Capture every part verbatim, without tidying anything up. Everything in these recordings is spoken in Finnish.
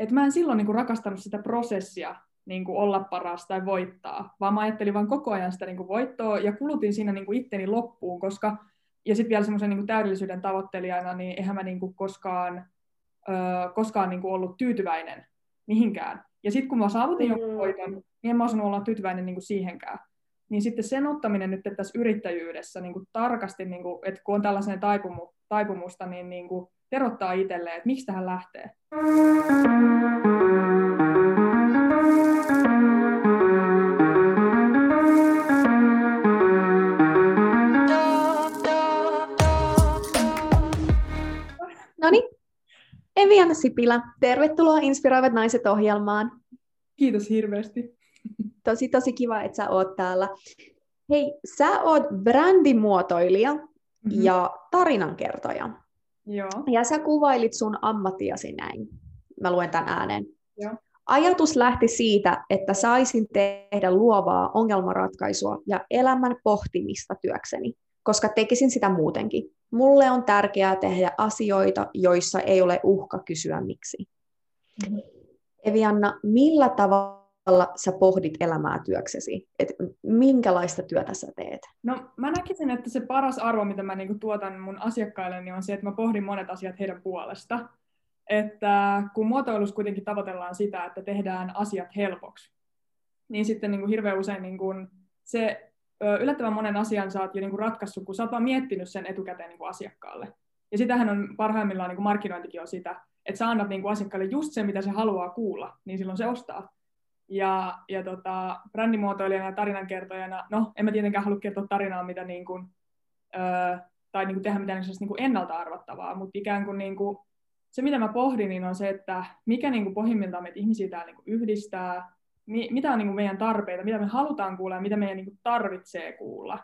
että mä en silloin niin kuin rakastanut sitä prosessia niin kuin olla paras tai voittaa, vaan mä ajattelin vaan koko ajan sitä niin kuin voittoa ja kulutin siinä niin kuin itteni loppuun, koska ja sitten vielä semmoisen niin kuin täydellisyyden tavoittelijana, niin eihän mä niin kuin koskaan, öö, koskaan niin kuin ollut tyytyväinen mihinkään. Ja sitten kun mä saavutin mm. jonkun voiton, niin en mä osannut olla tyytyväinen niin kuin siihenkään. Niin sitten sen ottaminen nyt tässä yrittäjyydessä niin kuin tarkasti, niin kuin, että kun on tällaisen taipumu, taipumusta, niin, niin kuin terottaa itselleen, että miksi tähän lähtee. Noniin, Eevianna Sipilä, tervetuloa Inspiroivat naiset -ohjelmaan. Kiitos hirveästi. Tosi, tosi kiva, että sä oot täällä. Hei, sä oot brändimuotoilija mm-hmm. ja tarinankertoja. Joo. Ja sä kuvailit sun ammattiasi näin. Mä luen tämän ääneen. Joo. Ajatus lähti siitä, että saisin tehdä luovaa ongelmanratkaisua ja elämän pohtimista työkseni, koska tekisin sitä muutenkin. Mulle on tärkeää tehdä asioita, joissa ei ole uhka kysyä miksi. Mm-hmm. Eevianna, millä tavalla sä pohdit elämää työksesi, että minkälaista työtä sä teet? No mä näkisin, että se paras arvo, mitä mä niinku tuotan mun asiakkaille, niin on se, että mä pohdin monet asiat heidän puolesta. Että kun muotoilussa kuitenkin tavoitellaan sitä, että tehdään asiat helpoksi, niin sitten niinku hirveän usein niinku se ö, yllättävän monen asian sä oot jo niinku ratkaissut, kun sä oot vaan miettinyt sen etukäteen niinku asiakkaalle. Ja sitähän on parhaimmillaan niinku markkinointikin on sitä, että sä annat niinku asiakkaalle just sen, mitä se haluaa kuulla, niin silloin se ostaa. Ja, ja tota, brändimuotoilijana ja tarinankertojana, no en mä tietenkään halua kertoa tarinaa mitä niin kuin, ö, tai niin kuin tehdä mitään niin kuin ennalta arvattavaa, mutta ikään kuin, niin kuin se mitä mä pohdin niin on se, että mikä niin kuin pohjimmiltaan meitä ihmisiä täällä niin kuin yhdistää, mi, mitä on niin kuin meidän tarpeita, mitä me halutaan kuulla ja mitä meidän niin kuin tarvitsee kuulla.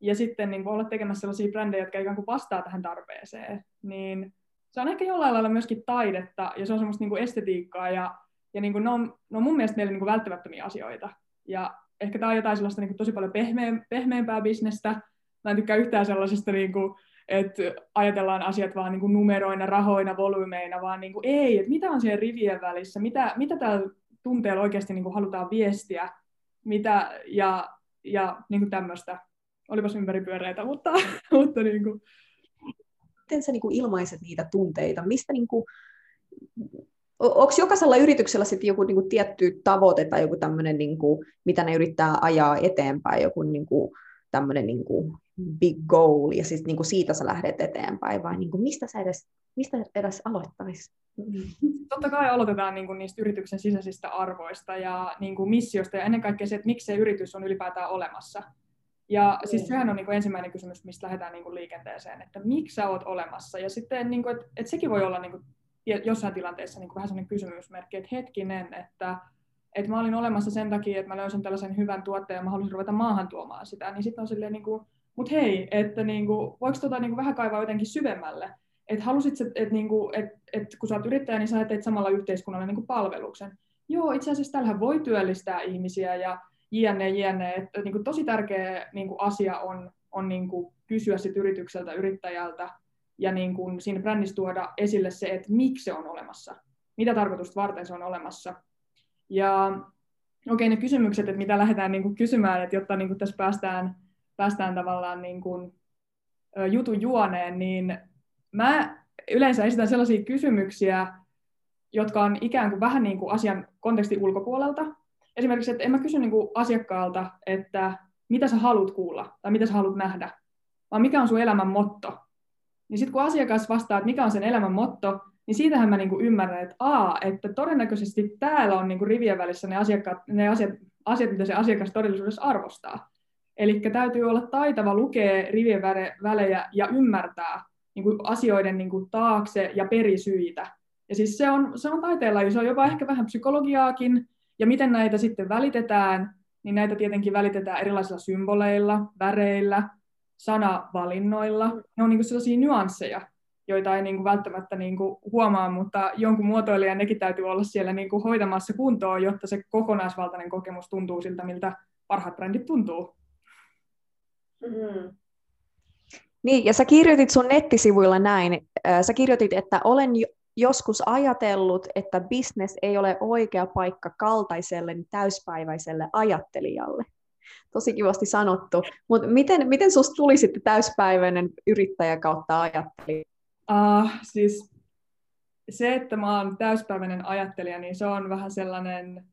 Ja sitten niin kuin olla tekemässä sellaisia brändejä, jotka ikään kuin vastaa tähän tarpeeseen, niin se on ehkä jollain lailla myöskin taidetta ja se on semmoista niin kuin estetiikkaa ja Ja niin kuin ne, on, ne on mun mielestä meille niin kuin välttämättömiä asioita. Ja ehkä tämä on jotain sellaista niin kuin tosi paljon pehmeä, pehmeämpää bisnestä. Mä en tykkää yhtään sellaisesta, niin kuin, että ajatellaan asiat vaan niin kuin numeroina, rahoina, volyymeina, vaan niin kuin, ei, että mitä on siellä rivien välissä, mitä, mitä täällä tunteella oikeasti niin kuin halutaan viestiä, mitä ja, ja niin kuin tämmöistä. Olipas ympäripyöreitä, mutta... mutta niin kuin. Miten sä niin kuin ilmaiset niitä tunteita? Mistä... Niin kuin... Onko jokaisella yrityksellä sitten joku niinku tietty tavoite tai joku tämmöinen, niinku, mitä ne yrittää ajaa eteenpäin, joku niinku, tämmöinen niinku big goal, ja siis niinku siitä sä lähdet eteenpäin, vai niinku, mistä sä edes, mistä edes aloittaisi? Totta kai aloitetaan niinku niistä yrityksen sisäisistä arvoista ja niinku missiosta, ja ennen kaikkea se, että miksi se yritys on ylipäätään olemassa. Ja siis sehän on niinku ensimmäinen kysymys, mistä lähdetään niinku liikenteeseen, että miksi sä oot olemassa, ja sitten, niinku, että et sekin voi olla... Niinku, jossain tilanteessa niin vähän sellainen kysymysmerkki, että hetkinen, että, että mä olin olemassa sen takia, että mä löysin tällaisen hyvän tuotteen ja mä halusin ruveta maahan tuomaan sitä, niin sitten on silleen, niin kuin, mut hei, että niin kuin, voiko tota niin kuin vähän kaivaa jotenkin syvemmälle, että halusit, että, niin kuin, että, että kun sä oot yrittäjä, niin sä teet samalla yhteiskunnalle niin kuin palveluksen. Joo, itse asiassa tällähän voi työllistää ihmisiä ja jne, jne, että niin kuin, tosi tärkeä niin kuin asia on, on niin kuin, kysyä sit yritykseltä, yrittäjältä, ja niin kun siinä brändissä tuoda esille se, että miksi se on olemassa, mitä tarkoitusta varten se on olemassa. Ja okei, okay, ne kysymykset, että mitä lähdetään niin kun kysymään, että jotta niin kun tässä päästään, päästään tavallaan niin kun jutun juoneen, niin mä yleensä esitän sellaisia kysymyksiä, jotka on ikään kuin vähän niin kuin asian kontekstin ulkopuolelta. Esimerkiksi, että en mä kysy niin kun asiakkaalta, että mitä sä haluat kuulla tai mitä sä haluat nähdä, vaan mikä on sun elämän motto. Niin sitten kun asiakas vastaa, että mikä on sen elämän motto, niin siitähän mä niinku ymmärrän, että aa, että todennäköisesti täällä on niinku rivien välissä ne, asiakkaat, ne asiat, asiat, mitä se asiakas todellisuudessa arvostaa. Eli täytyy olla taitava lukea rivien välejä ja ymmärtää niinku asioiden niinku taakse ja perisyitä. Ja siis se on, se on taiteenlaji, se on jopa ehkä vähän psykologiaakin, ja miten näitä sitten välitetään, niin näitä tietenkin välitetään erilaisilla symboleilla, väreillä, sanavalinnoilla. Ne on niin kuin sellaisia nyansseja, joita ei niin kuin välttämättä niin kuin huomaa, mutta jonkun muotoilijan nekin täytyy olla siellä niin kuin hoitamassa kuntoon, jotta se kokonaisvaltainen kokemus tuntuu siltä, miltä parhaat brändit tuntuu. Mm-hmm. Niin, ja sä kirjoitit sun nettisivuilla näin. Sä kirjoitit, että olen joskus ajatellut, että business ei ole oikea paikka kaltaiselle täyspäiväiselle ajattelijalle. Tosi kivasti sanottu. Mut miten, miten susta tuli sitten täyspäiväinen yrittäjä kautta ajattelija? Uh, siis se, että mä oon täyspäiväinen ajattelija, niin se on vähän sellainen,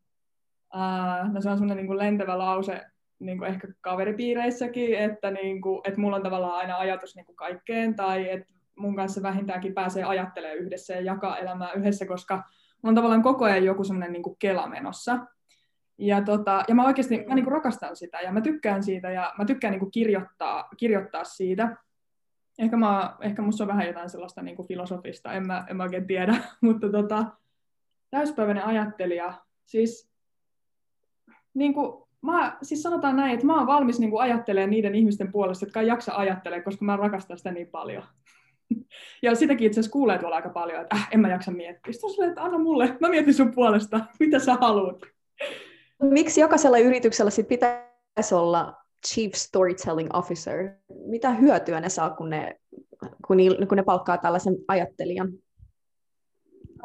uh, no se on sellainen niin kuin lentävä lause, niin kuin ehkä kaveripiireissäkin, että, niin kuin, että mulla on tavallaan aina ajatus niin kuin kaikkeen, tai että mun kanssa vähintäänkin pääsee ajattelemaan yhdessä ja jakaa elämää yhdessä, koska on tavallaan koko ajan joku sellainen niin kuin kela menossa. Ja, tota, ja mä oikeasti mä niin kuin rakastan sitä, ja mä tykkään siitä, ja mä tykkään niin kuin kirjoittaa, kirjoittaa siitä. Ehkä, mä, ehkä musta on vähän jotain sellaista niin kuin filosofista, en mä, en mä oikein tiedä, mutta tota, täyspäiväinen ajattelija, siis niin kuin Mä, siis sanotaan näin, että mä oon valmis niinku ajattelemaan niiden ihmisten puolesta, jotka ei jaksa ajattelemaan, koska mä rakastan sitä niin paljon. Ja sitäkin itse asiassa kuulee tuolla aika paljon, että äh, en mä jaksa miettiä. Sitten on silleen, että anna mulle, mä mietin sun puolesta, mitä sä haluat. Miksi jokaisella yrityksellä sit pitäisi olla Chief Storytelling Officer? Mitä hyötyä ne saa, kun ne, kun ne, kun ne palkkaa tällaisen ajattelijan?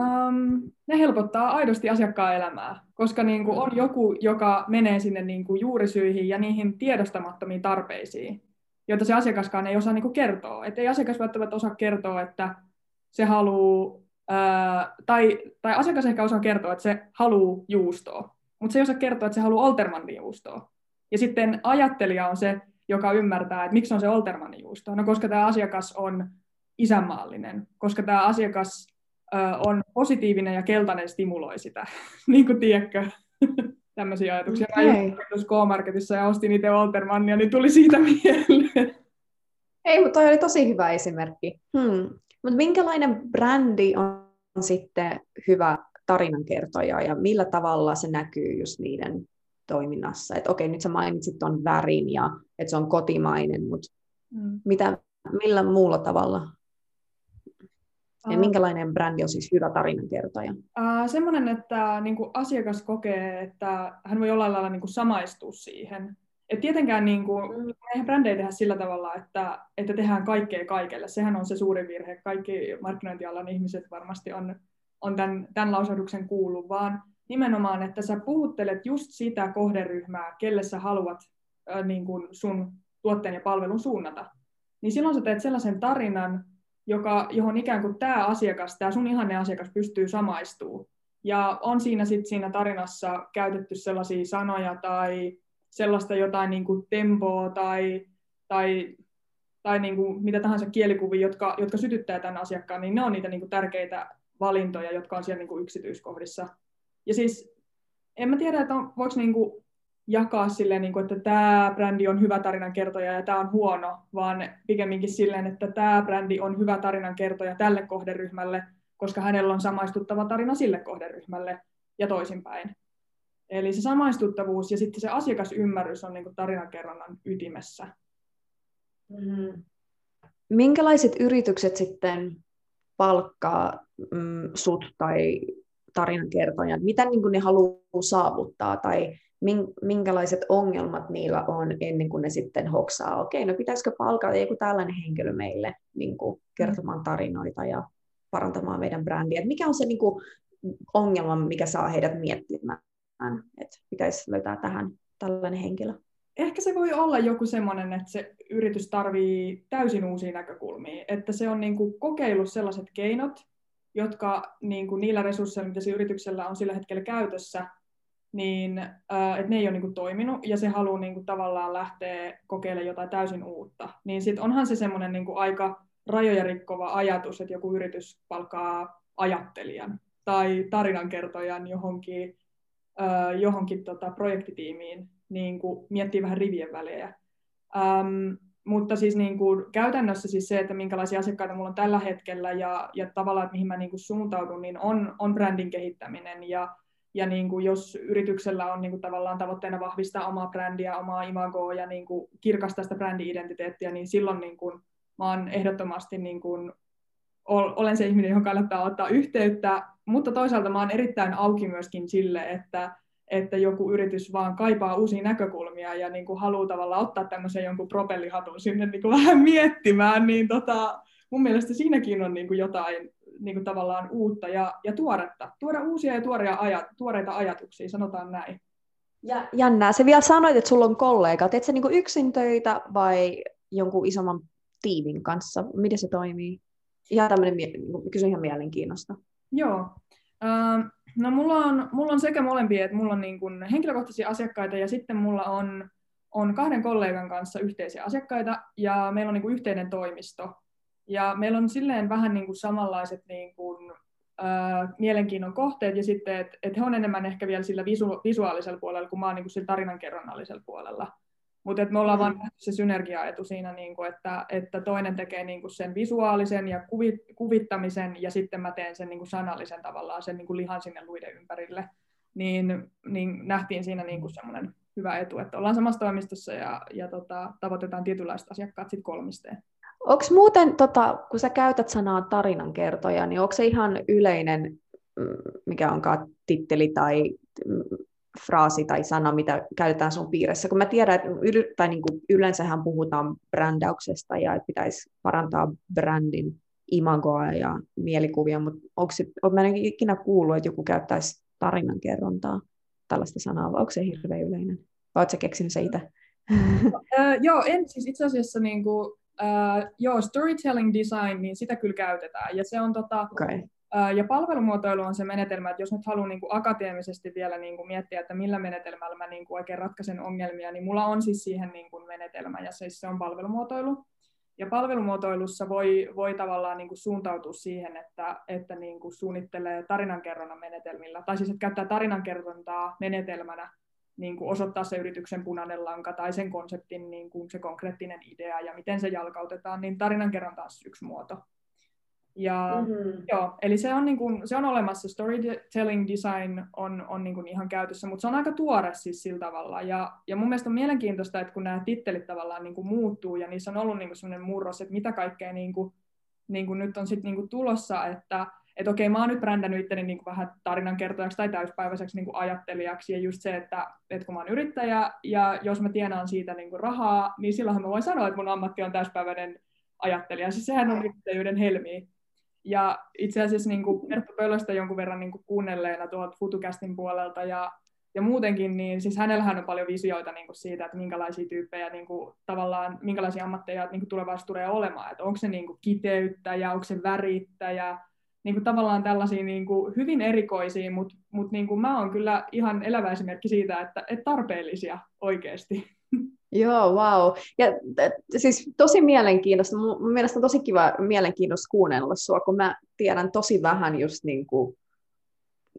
Um, ne helpottaa aidosti asiakkaan elämää, koska niin kuin, on joku, joka menee sinne niin kuin, juurisyihin ja niihin tiedostamattomiin tarpeisiin, joita se asiakaskaan ei osaa niin kuin, kertoa. Et ei asiakas välttämättä osaa kertoa, että se haluaa, ää, tai, tai asiakas ehkä osaa kertoa, että se haluaa juustoa, mutta se ei osaa kertoa, että se haluaa Oltermannin juustoa. Ja sitten ajattelija on se, joka ymmärtää, että miksi on se Oltermannin juusto. No koska tämä asiakas on isänmaallinen, koska tämä asiakas on positiivinen ja keltainen stimuloi sitä. Niin kuin tiedätkö, tämmöisiä ajatuksia. Okay. Mä olin tuossa K-Marketissa ja ostin itse Oltermannia, niin tuli siitä mieleen. Ei, mutta toi oli tosi hyvä esimerkki. Hmm. Mutta minkälainen brändi on sitten hyvä tarinankertoja ja millä tavalla se näkyy just niiden toiminnassa? Että okei, nyt sä mainitsit ton värin ja että se on kotimainen, mutta hmm. mitä, millä muulla tavalla? Ja minkälainen brändi on siis hyvä tarinankertoja? Äh, semmoinen, että niin kuin asiakas kokee, että hän voi jollain lailla niin kuin samaistua siihen. Et tietenkään niin kuin, mm. eihän brändejä tehdä sillä tavalla, että, että tehdään kaikkea kaikelle. Sehän on se suurin virhe. Kaikki markkinointialan ihmiset varmasti on, on tämän, tämän lausahduksen kuullut, vaan nimenomaan, että sä puhuttelet just sitä kohderyhmää, kelle sä haluat äh, niin kuin sun tuotteen ja palvelun suunnata. Niin silloin sä teet sellaisen tarinan, Joka, johon ikään kuin tämä asiakas, tämä sun ihanne asiakas pystyy samaistumaan. Ja on siinä, sit siinä tarinassa käytetty sellaisia sanoja tai sellaista jotain niin kuin tempoa tai, tai, tai niin kuin mitä tahansa kielikuvia, jotka, jotka sytyttää tämän asiakkaan, niin ne on niitä niin kuin tärkeitä valintoja, jotka on siellä niin kuin yksityiskohdissa. Ja siis en mä tiedä, että on, voiko niin kuin jakaa silleen, niin kuin, että tämä brändi on hyvä tarinankertoja ja tämä on huono, vaan pikemminkin silleen, että tämä brändi on hyvä tarinankertoja tälle kohderyhmälle, koska hänellä on samaistuttava tarina sille kohderyhmälle ja toisinpäin. Eli se samaistuttavuus ja sitten se asiakasymmärrys on niin kuin tarinankerronnan ytimessä. Mm. Minkälaiset yritykset sitten palkkaa mm, sut tai tarinankertojan? Mitä niin kuin ne haluaa saavuttaa tai minkälaiset ongelmat niillä on ennen kuin ne sitten hoksaa, okei, okay, no pitäisikö palkata joku tällainen henkilö meille niin kuin kertomaan tarinoita ja parantamaan meidän brändiä. Et mikä on se niin kuin ongelma, mikä saa heidät miettimään, että pitäisi löytää tähän tällainen henkilö? Ehkä se voi olla joku semmoinen, että se yritys tarvitsee täysin uusia näkökulmia, että se on niin kuin kokeillut sellaiset keinot, jotka niin kuin niillä resursseilla, mitä se yrityksellä on sillä hetkellä käytössä, niin että ne ei ole niin kuin toiminut ja se haluaa niin kuin tavallaan lähteä kokeilemaan jotain täysin uutta. Niin sitten onhan se semmoinen niin kuin aika rajoja rikkova ajatus, että joku yritys palkaa ajattelijan tai tarinankertojan johonkin, johonkin tota projektitiimiin, niin kuin miettii vähän rivien välejä. Ähm, mutta siis niin kuin käytännössä siis se, että minkälaisia asiakkaita mulla on tällä hetkellä ja, ja tavallaan, mihin mä niin kuin suuntaudun, niin on, on brändin kehittäminen ja Ja niin kuin jos yrityksellä on niin kuin tavallaan tavoitteena vahvistaa omaa brändiä, omaa imagoa ja niin kuin kirkastaa sitä brändi-identiteettiä, niin silloin niin kuin mä oon ehdottomasti niin kuin, olen se ihminen, johon kannattaa ottaa yhteyttä. Mutta toisaalta mä oon erittäin auki myöskin sille, että, että joku yritys vaan kaipaa uusia näkökulmia ja niin kuin haluaa tavallaan ottaa tämmöisen jonkun propellihatun sinne niin kuin vähän miettimään. Niin tota, mun mielestä siinäkin on niin kuin jotain niin kuin tavallaan uutta ja, ja tuoretta. Tuoda uusia ja tuoreita, ajat, tuoreita ajatuksia, sanotaan näin. Ja jännää. Sä vielä sanoit, että sulla on kollega. Teet sä niin kuin yksin töitä vai jonkun isomman tiimin kanssa? Miten se toimii? Ihan tämmöinen, kysyn ihan mielenkiinnosta. Joo. No mulla on, mulla on sekä molempia, että mulla on niin kuin henkilökohtaisia asiakkaita ja sitten mulla on, on kahden kollegan kanssa yhteisiä asiakkaita ja meillä on niin kuin yhteinen toimisto. Ja meillä on silleen vähän niin kuin samanlaiset niin kuin, äh, mielenkiinnon kohteet ja sitten, että et he on enemmän ehkä vielä sillä visu, visuaalisella puolella, kun mä oon niin kuin sillä tarinankerronnallisella puolella. Mutta me ollaan vaan nähty se synergia-etu siinä, niinku, että, että toinen tekee niinku sen visuaalisen ja kuvit, kuvittamisen ja sitten mä teen sen niinku sanallisen tavallaan, sen niinku lihan sinne luiden ympärille. Niin, niin nähtiin siinä niinku semmoinen hyvä etu, että ollaan samassa toimistossa ja, ja tota, tavoitetaan tietynlaiset asiakkaat sitten kolmisteen. Onko muuten, tota, kun sä käytät sanaa tarinankertoja, niin onko se ihan yleinen, mikä onkaan titteli tai fraasi tai sana, mitä käytetään sun piirissä, kun mä tiedän, että yl- tai niin kuin yleensähän puhutaan brändäyksestä ja että pitäisi parantaa brändin imagoa ja mielikuvia, mutta oot mä en ikinä kuullut, että joku käyttäisi tarinankerrontaa tällaista sanaa, vai onko se hirveän yleinen? Vai oot sä keksinyt se itse? Äh, joo, en siis itse asiassa niin kuin, äh, joo, storytelling design, niin sitä kyllä käytetään ja se on tota... Okay. Ja palvelumuotoilu on se menetelmä, että jos nyt haluan niin kuin akateemisesti vielä niin kuin miettiä, että millä menetelmällä mä niin kuin oikein ratkaisen ongelmia, niin mulla on siis siihen niin kuin menetelmä, ja siis se on palvelumuotoilu. Ja palvelumuotoilussa voi, voi tavallaan niin kuin suuntautua siihen, että, että niin kuin suunnittelee tarinankerronnan menetelmillä, tai siis että käyttää tarinankerrontaa menetelmänä, niin kuin osoittaa se yrityksen punainen lanka tai sen konseptin niin kuin se konkreettinen idea ja miten se jalkautetaan, niin tarinankerronta on yksi muoto. Ja, mm-hmm. joo, eli se on, niin kuin, se on olemassa, storytelling design on, on niin kuin ihan käytössä, mutta se on aika tuore siis sillä tavalla. Ja, ja mun mielestä on mielenkiintoista, että kun nämä tittelit tavallaan niin kuin muuttuu ja niissä on ollut niin kuin sellainen murros, että mitä kaikkea niin kuin, niin kuin nyt on sitten niin kuin tulossa, että et okei, mä oon nyt brändännyt itteni niin kuin vähän tarinankertojaksi tai täyspäiväiseksi niin kuin ajattelijaksi. Ja just se, että, että kun mä oon yrittäjä ja jos mä tienaan siitä niin kuin rahaa, niin silloinhan mä voin sanoa, että mun ammatti on täyspäiväinen ajattelija. Siis sehän on yrittäjyyden helmiä. Ja itse asiassa niin kuin Perttu Pölöstä jonkun verran niin kuin kuunnelleena tuolta FutuCastin puolelta ja, ja muutenkin, niin siis hänellähän on paljon visioita niin kuin siitä, että minkälaisia tyyppejä, niin kuin, tavallaan minkälaisia ammatteja niin kuin tulevaisuus tulee olemaan. Että onko se niin kuin kiteyttäjä, onko se värittäjä, niin kuin tavallaan tällaisia niin kuin hyvin erikoisia, mutta, mutta niin kuin mä oon kyllä ihan elävä esimerkki siitä, että, että tarpeellisia oikeasti. Joo, vau. Wow. Ja t- siis tosi mielenkiintoista. Mun mielestä on tosi kiva mielenkiintoista kuunnella sua, kun mä tiedän tosi vähän just niin kuin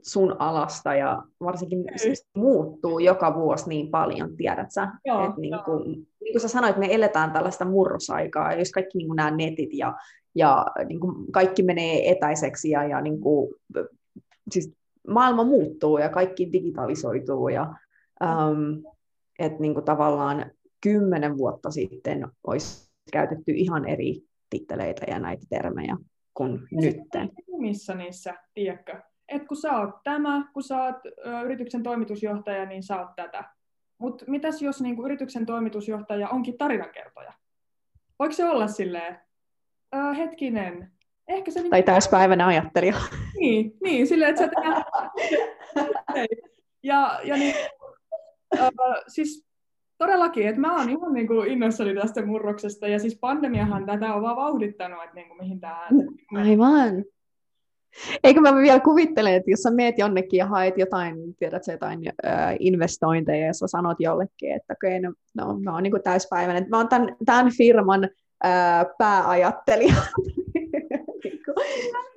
sun alasta ja varsinkin siis muuttuu joka vuosi niin paljon, tiedät sä? Joo, et niin, kuin, niin kuin sä sanoit, me eletään tällaista murrosaikaa, jos kaikki niin kuin nämä netit ja, ja niin kuin kaikki menee etäiseksi ja, ja niin kuin, siis maailma muuttuu ja kaikki digitalisoituu ja um, että niinku tavallaan kymmenen vuotta sitten olisi käytetty ihan eri titteleitä ja näitä termejä kuin nyt. Missä niissä, tiedätkö? Että kun sä oot tämä, kun sä oot ö, yrityksen toimitusjohtaja, niin sä oot tätä. Mutta mitäs jos niinku, yrityksen toimitusjohtaja onkin tarinankertoja? Voiko se olla silleen, ö, hetkinen, ehkä se... Tai täyspäivänä ajattelija. Niin, niin silleen, että sä tehdään... ja, ja niin... Uh, siis todellakin, että mä oon ihan niin kuin innoissani tästä murroksesta, ja siis pandemiahan tätä on vaan vauhdittanut, että niin kuin mihin tämä... Aivan. Eikö mä vielä kuvittele, että jos sä meet jonnekin ja haet jotain, tiedät sä jotain äh, investointeja, ja sä sanot jollekin, että okei, okay, no, no mä oon niin kuin täyspäiväinen, mä oon tämän, tämän firman äh, pääajattelija.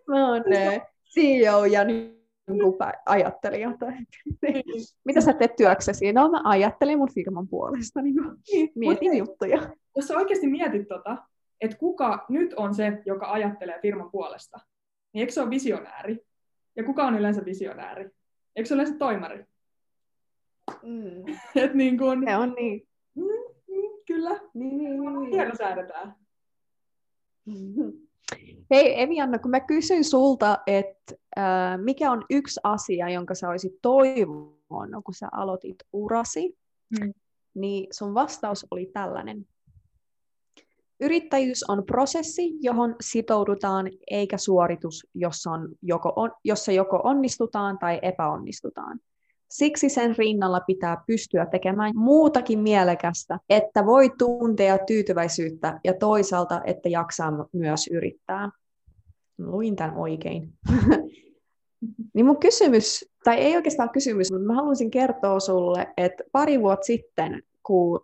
Mä oon äh, C E O ja nyt. Ajattelija. Niin. Mitä sä teet työksesi? No mä ajattelin mun firman puolesta. Niin niin, mietin juttuja. Jos sä oikeasti mietit tota, että kuka nyt on se, joka ajattelee firman puolesta, niin eikö se ole visionääri? Ja kuka on yleensä visionääri? Eikö se ole yleensä toimari? Mm. Et niin kun... Se on niin. Mm, mm, kyllä. Niin, niin, niin. Hieno säädetään. Hei Eevianna, kun mä kysyn sulta, että äh, mikä on yksi asia, jonka sä olisit toivonut, kun sä aloitit urasi, mm. niin sun vastaus oli tällainen. Yrittäjyys on prosessi, johon sitoudutaan, eikä suoritus, jossa, on joko on, jossa joko onnistutaan tai epäonnistutaan. Siksi sen rinnalla pitää pystyä tekemään muutakin mielekästä, että voi tuntea tyytyväisyyttä ja toisaalta, että jaksaa myös yrittää. Luin tämän oikein. Niin mun kysymys, tai ei oikeastaan kysymys, mutta mä haluaisin kertoa sulle, että pari vuotta sitten, kun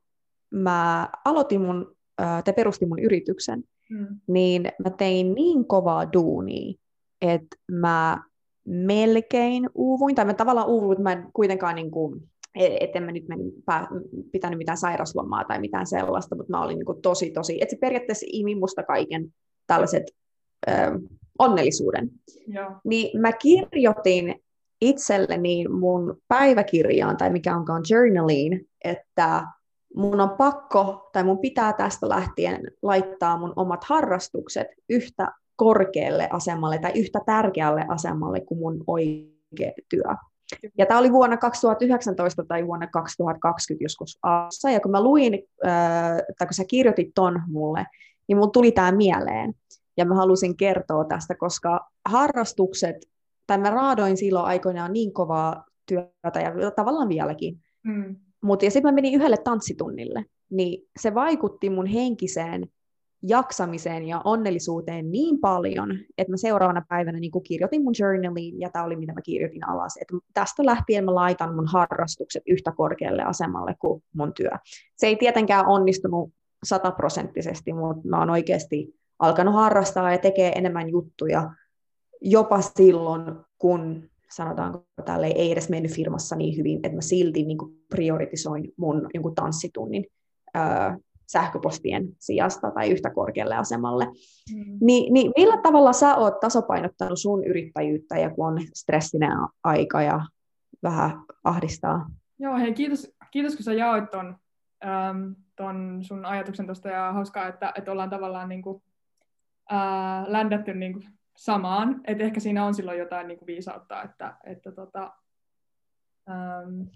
mä aloitin mun, te perustin mun yrityksen, mm. niin mä tein niin kovaa duunia, että mä melkein uuvuin, tai mä tavallaan uuvuin, mutta mä en kuitenkaan, niin kuin, et en mä nyt pitänyt mitään sairaslomaa tai mitään sellaista, mutta mä olin niin kuin tosi, tosi, että se periaatteessa imi musta kaiken tällaiset ö, onnellisuuden. Joo. Niin mä kirjoitin itselleni mun päiväkirjaan, tai mikä onkaan journaliin, että mun on pakko, tai mun pitää tästä lähtien laittaa mun omat harrastukset yhtä korkealle asemalle tai yhtä tärkeälle asemalle kuin mun oikea työ. Ja tämä oli vuonna kaksituhattayhdeksäntoista tai vuonna kaksituhattakaksikymmentä joskus alussa, ja kun mä luin, äh, tai kun sä kirjoitit ton mulle, niin mun tuli tää mieleen, ja mä halusin kertoa tästä, koska harrastukset, tai mä raadoin silloin aikoinaan niin kovaa työtä, ja tavallaan vieläkin, mm. mutta sitten mä menin yhdelle tanssitunnille, niin se vaikutti mun henkiseen jaksamiseen ja onnellisuuteen niin paljon, että mä seuraavana päivänä niin kun kirjoitin mun journaliin, ja tämä oli mitä mä kirjoitin alas, että tästä lähtien mä laitan mun harrastukset yhtä korkealle asemalle kuin mun työ. Se ei tietenkään onnistunut sataprosenttisesti, mutta mä oon oikeasti alkanut harrastaa ja tekee enemmän juttuja jopa silloin, kun sanotaanko tälle ei edes mennyt firmassa niin hyvin, että mä silti niin kun prioritisoin mun jonkun tanssitunnin öö, sähköpostien sijasta tai yhtä korkealle asemalle. Mm. Ni, niin millä tavalla sä oot tasapainottanut sun yrittäjyyttä, ja kun on stressinen aika ja vähän ahdistaa? Joo, hei, kiitos, kiitos kun sä jaoit ton, äm, ton sun ajatuksen tosta, ja hauskaa, että, että ollaan tavallaan niinku, ää, ländätty niinku samaan, että ehkä siinä on silloin jotain niinku viisautta, että, että, tota, äm,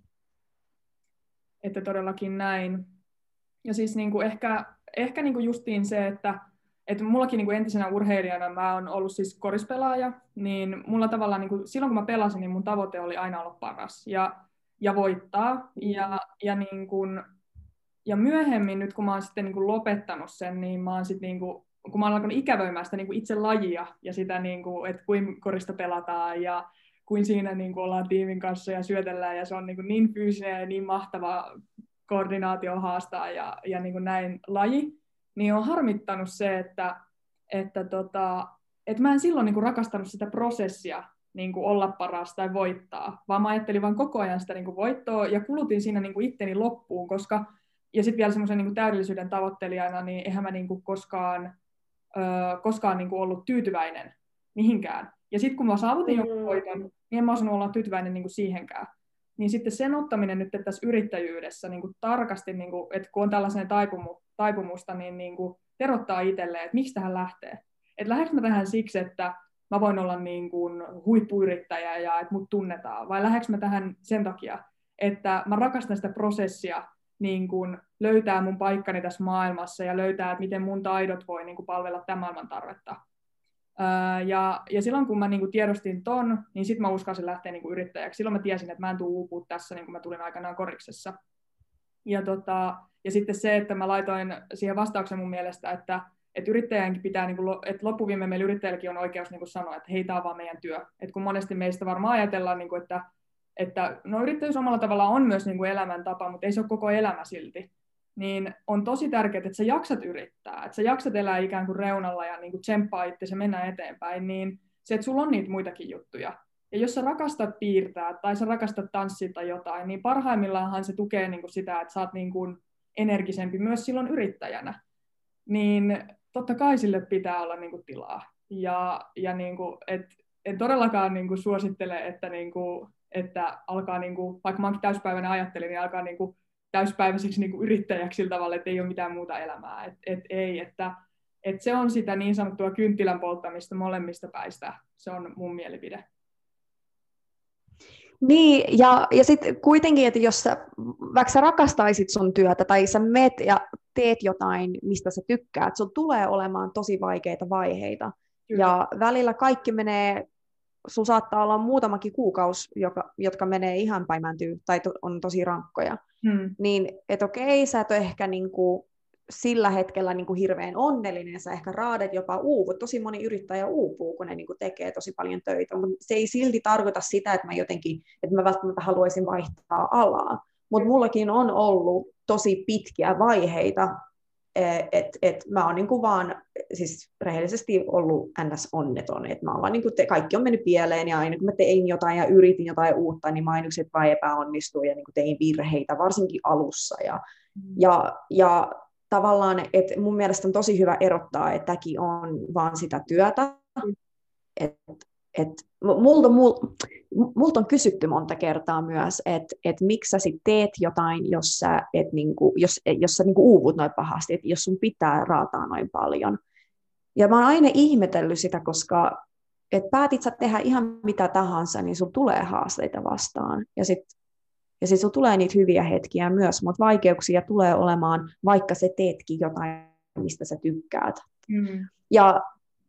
että todellakin näin. Ja siis niinku ehkä, ehkä niinku justiin se, että et mullakin niinku entisenä urheilijana mä oon ollut siis korispelaaja, niin mulla tavallaan niinku, silloin kun mä pelasin, niin mun tavoite oli aina olla paras ja, ja voittaa. Ja, ja, niinku, ja myöhemmin nyt kun mä oon sitten niinku lopettanut sen, niin mä oon sit niinku, kun mä oon alkanut ikävöimään sitä niinku itse lajia ja sitä, niinku, että kuin korista pelataan ja kuin siinä niinku ollaan tiimin kanssa ja syötellään, ja se on niinku niin fyysinen ja niin mahtava koordinaatio haastaa ja, ja niin kuin näin laji, niin on harmittanut se, että, että, tota, että mä en silloin niin kuin rakastanut sitä prosessia niin kuin olla paras tai voittaa, vaan mä ajattelin vaan koko ajan sitä niin kuin voittoa ja kulutin siinä niin kuin itteni loppuun, koska, ja sitten vielä semmoisen niin kuin täydellisyyden tavoittelijana, niin eihän mä niin kuin koskaan, ö, koskaan niin kuin ollut tyytyväinen mihinkään. Ja sitten kun mä saavutin jonkun voiton, niin en mä osannut olla tyytyväinen niin kuin siihenkään. Niin sitten sen ottaminen nyt tässä yrittäjyydessä niin kuin tarkasti, niin kuin, että kun on tällaiseen taipumu, taipumusta, niin, niin kuin terottaa itselleen, että miksi tähän lähtee. Että lähdekö mä tähän siksi, että mä voin olla niin kuin huippuyrittäjä ja että mut tunnetaan, vai lähdekö mä tähän sen takia, että mä rakastan sitä prosessia, niin kuin löytää mun paikkani tässä maailmassa ja löytää, että miten mun taidot voi niin kuin palvella tämän maailman tarvetta. Ja, ja silloin kun mä niinku tiedostin ton, niin sit mä uskalsin lähteä niinku yrittäjäksi. Silloin mä tiesin, että mä en tule uupua tässä, niin kuin mä tulin aikanaan koriksessa. Ja, tota, ja sitten se, että mä laitoin siihen vastauksen mun mielestä, että, että yrittäjänkin pitää, niinku, että loppuviime meillä yrittäjälläkin on oikeus niinku sanoa, että hei, tää on vaan meidän työ. Et kun monesti meistä varmaan ajatellaan, niinku, että, että no yrittäjyys omalla tavallaan on myös niinku elämäntapa, mutta ei se ole koko elämä silti. Niin on tosi tärkeää, että sä jaksat yrittää, että sä jaksat elää ikään kuin reunalla ja niin kuin tsemppaa itse, se mennään eteenpäin, niin se, että sulla on niitä muitakin juttuja. Ja jos sä rakastat piirtää tai sä rakastat tanssia tai jotain, niin parhaimmillaanhan se tukee niin kuin sitä, että sä oot niin kuin energisempi myös silloin yrittäjänä. Niin totta kai sille pitää olla niin kuin tilaa. Ja, ja niin kuin, et, en todellakaan niin kuin suosittele, että, niin kuin, että alkaa, niin kuin, vaikka mä oonkin täyspäivänä ajattelin, niin alkaa niin kuin täyspäiväiseksi niin kuin yrittäjäksi sillä tavalla, että ei ole mitään muuta elämää. Et, et, ei, että, et se on sitä niin sanottua kynttilän polttamista molemmista päistä. Se on mun mielipide. Niin, ja, ja sitten kuitenkin, että jos sä, vaikka sä rakastaisit sun työtä tai sä meet ja teet jotain, mistä sä tykkäät, sun tulee olemaan tosi vaikeita vaiheita. Kyllä. Ja välillä kaikki menee, sun saattaa olla muutamakin kuukausi, joka, jotka menee ihan päimäntyy tai to, on tosi rankkoja. Hmm. Niin, että okei, sä et ole ehkä niinku, sillä hetkellä niinku, hirveän onnellinen, sä ehkä raadet jopa uuvut. Tosi moni yrittäjä uupuu, kun ne niinku, tekee tosi paljon töitä. Mut se ei silti tarkoita sitä, että mä jotenkin, että mä välttämättä haluaisin vaihtaa alaa. Mutta mullakin on ollut tosi pitkiä vaiheita, että et mä oon niinku vaan, siis rehellisesti ollut ns. Onneton, että mä oon vaan niinku, te, kaikki on mennyt pieleen, ja aina kun mä tein jotain ja yritin jotain uutta, niin mainokset vaan epäonnistui, ja niinku tein virheitä, varsinkin alussa, ja, mm. ja, ja tavallaan, että mun mielestä on tosi hyvä erottaa, että tämäkin on vaan sitä työtä, mm. että Et, multa, multa, multa on kysytty monta kertaa myös, että et miksi sä sit teet jotain, jos sä, et niinku, jos, jos sä niinku uuvut noin pahasti, että jos sun pitää raataa noin paljon. Ja mä oon aina ihmetellyt sitä, koska et päätit sä tehdä ihan mitä tahansa, niin sun tulee haasteita vastaan. Ja sit, ja sit sun tulee niitä hyviä hetkiä myös, mutta vaikeuksia tulee olemaan, vaikka sä teetkin jotain, mistä sä tykkäät. Mm. Ja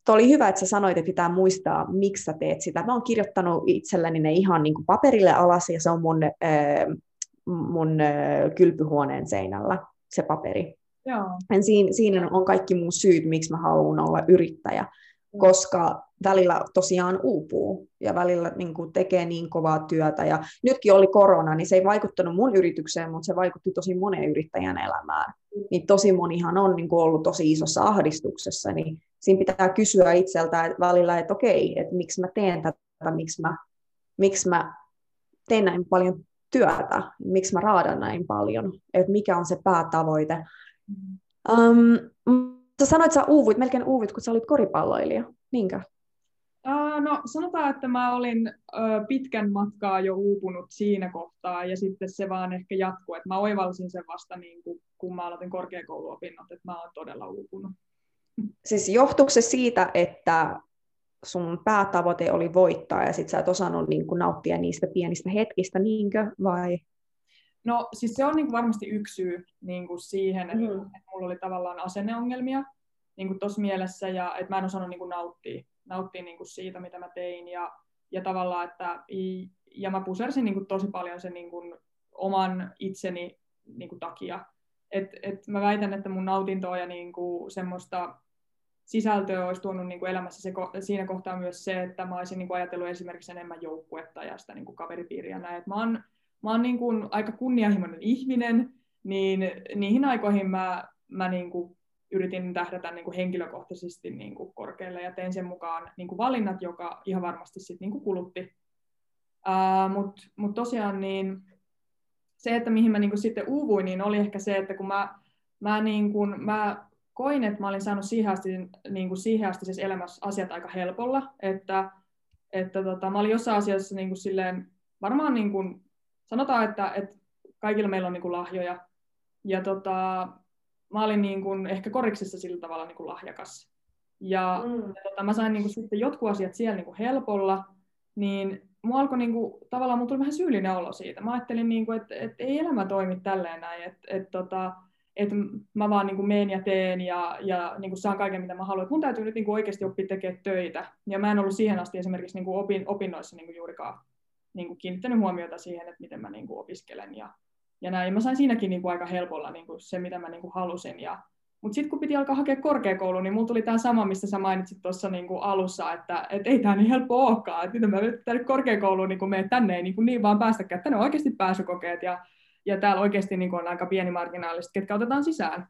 Tuo oli hyvä, että sä sanoit, että pitää muistaa, miksi sä teet sitä. Mä oon kirjoittanut itselleni ne ihan niin kuin paperille alas, ja se on mun, äh, mun äh, kylpyhuoneen seinällä, se paperi. Joo. Siin, siinä on kaikki mun syyt, miksi mä haluan olla yrittäjä, mm. koska välillä tosiaan uupuu, ja välillä niin kuin tekee niin kovaa työtä. Ja nytkin oli korona, niin se ei vaikuttanut mun yritykseen, mutta se vaikutti tosi monen yrittäjän elämään. Mm. Niin tosi monihan on niin kuin ollut tosi isossa ahdistuksessa, niin siinä pitää kysyä itseltään välillä, että okei, että miksi mä teen tätä, miksi mä, miksi mä teen näin paljon työtä, miksi mä raadan näin paljon, että mikä on se päätavoite. Mm. Um, sä sanoit, että sä uuvuit, melkein uuvuit, kun sä olit koripalloilija. Niinkö? Uh, no sanotaan, että mä olin uh, pitkän matkaa jo uupunut siinä kohtaa, ja sitten se vaan ehkä jatkuu, että mä oivalsin sen vasta niin kuin, kun mä aloitin korkeakouluopinnot, että mä oon todella uupunut. Siis johtuiko se siitä, että sun päätavoite oli voittaa ja sit sä et osannut niin kun nauttia niistä pienistä hetkistä, niinkö, vai? No siis se on niin kun varmasti yksi syy niin kun siihen, että mm. mulla oli tavallaan asenneongelmia niin tuossa mielessä, ja että mä en osannut niin kun nauttia, nauttia niin kun siitä, mitä mä tein, ja, ja tavallaan, että ja mä pusersin niin kun tosi paljon sen niin kun oman itseni niin kun takia. Et, et mä väitän, että mun nautintoa ja niin kun semmoista sisältöä olisi tuonut niin kuin elämässä se, siinä kohtaa myös se, että mä olisin niin kuin ajatellut esimerkiksi enemmän joukkuetta ja sitä niin kuin kaveripiiriä. Näin. Mä oon, mä oon niin kuin aika kunnianhimoinen ihminen, niin niihin aikoihin mä, mä niin kuin yritin tähdätä niin kuin henkilökohtaisesti niin kuin korkealle ja tein sen mukaan niin kuin valinnat, joka ihan varmasti sit niin kuin kulutti. Uh, Mutta mut tosiaan niin se, että mihin mä niin kuin sitten uuvuin, niin oli ehkä se, että kun mä, mä, niin kuin, mä koin, että mä olin saanut siihen asti, niin kuin siihen asti siis elämässä asiat aika helpolla, että, että tota, mä olin jossain asiassa niin kuin silleen, varmaan niin kuin, sanotaan, että, että kaikilla meillä on niin kuin lahjoja, ja tota, mä olin niin kuin, ehkä koriksessa sillä tavalla niin kuin lahjakas, ja, mm. ja tota, mä sain niin kuin, sitten jotkut asiat siellä niin kuin helpolla, niin mun alkoi niin kuin, tavallaan mun tuli vähän syyllinen olo siitä, mä ajattelin, niin kuin, että, että ei elämä toimi tälleen näin, että, että tota, että mä vaan niin kuin menen ja teen ja, ja niin kuin saan kaiken, mitä mä haluan. Et mun täytyy nyt niin kuin oikeasti oppia tekemään töitä. Ja mä en ollut siihen asti esimerkiksi niin kuin opin, opinnoissa niin kuin juurikaan niin kuin kiinnittänyt huomiota siihen, että miten mä niin kuin opiskelen. Ja, ja näin. Mä sain siinäkin niin kuin aika helpolla niin kuin se, mitä mä niin kuin halusin. Ja, mutta sitten kun piti alkaa hakea korkeakouluun, niin mulla tuli tämä sama, mistä sä mainitsit tuossa niin kuin alussa, että et ei tämä niin helppo olekaan. Että miten mä tänne korkeakouluun niin kuin menen tänne, ei niin, kuin niin vaan päästäkään. Tänne on oikeasti pääsykokeet ja Ja täällä oikeasti niin kuin on aika pieni marginaalista, ketkä otetaan sisään.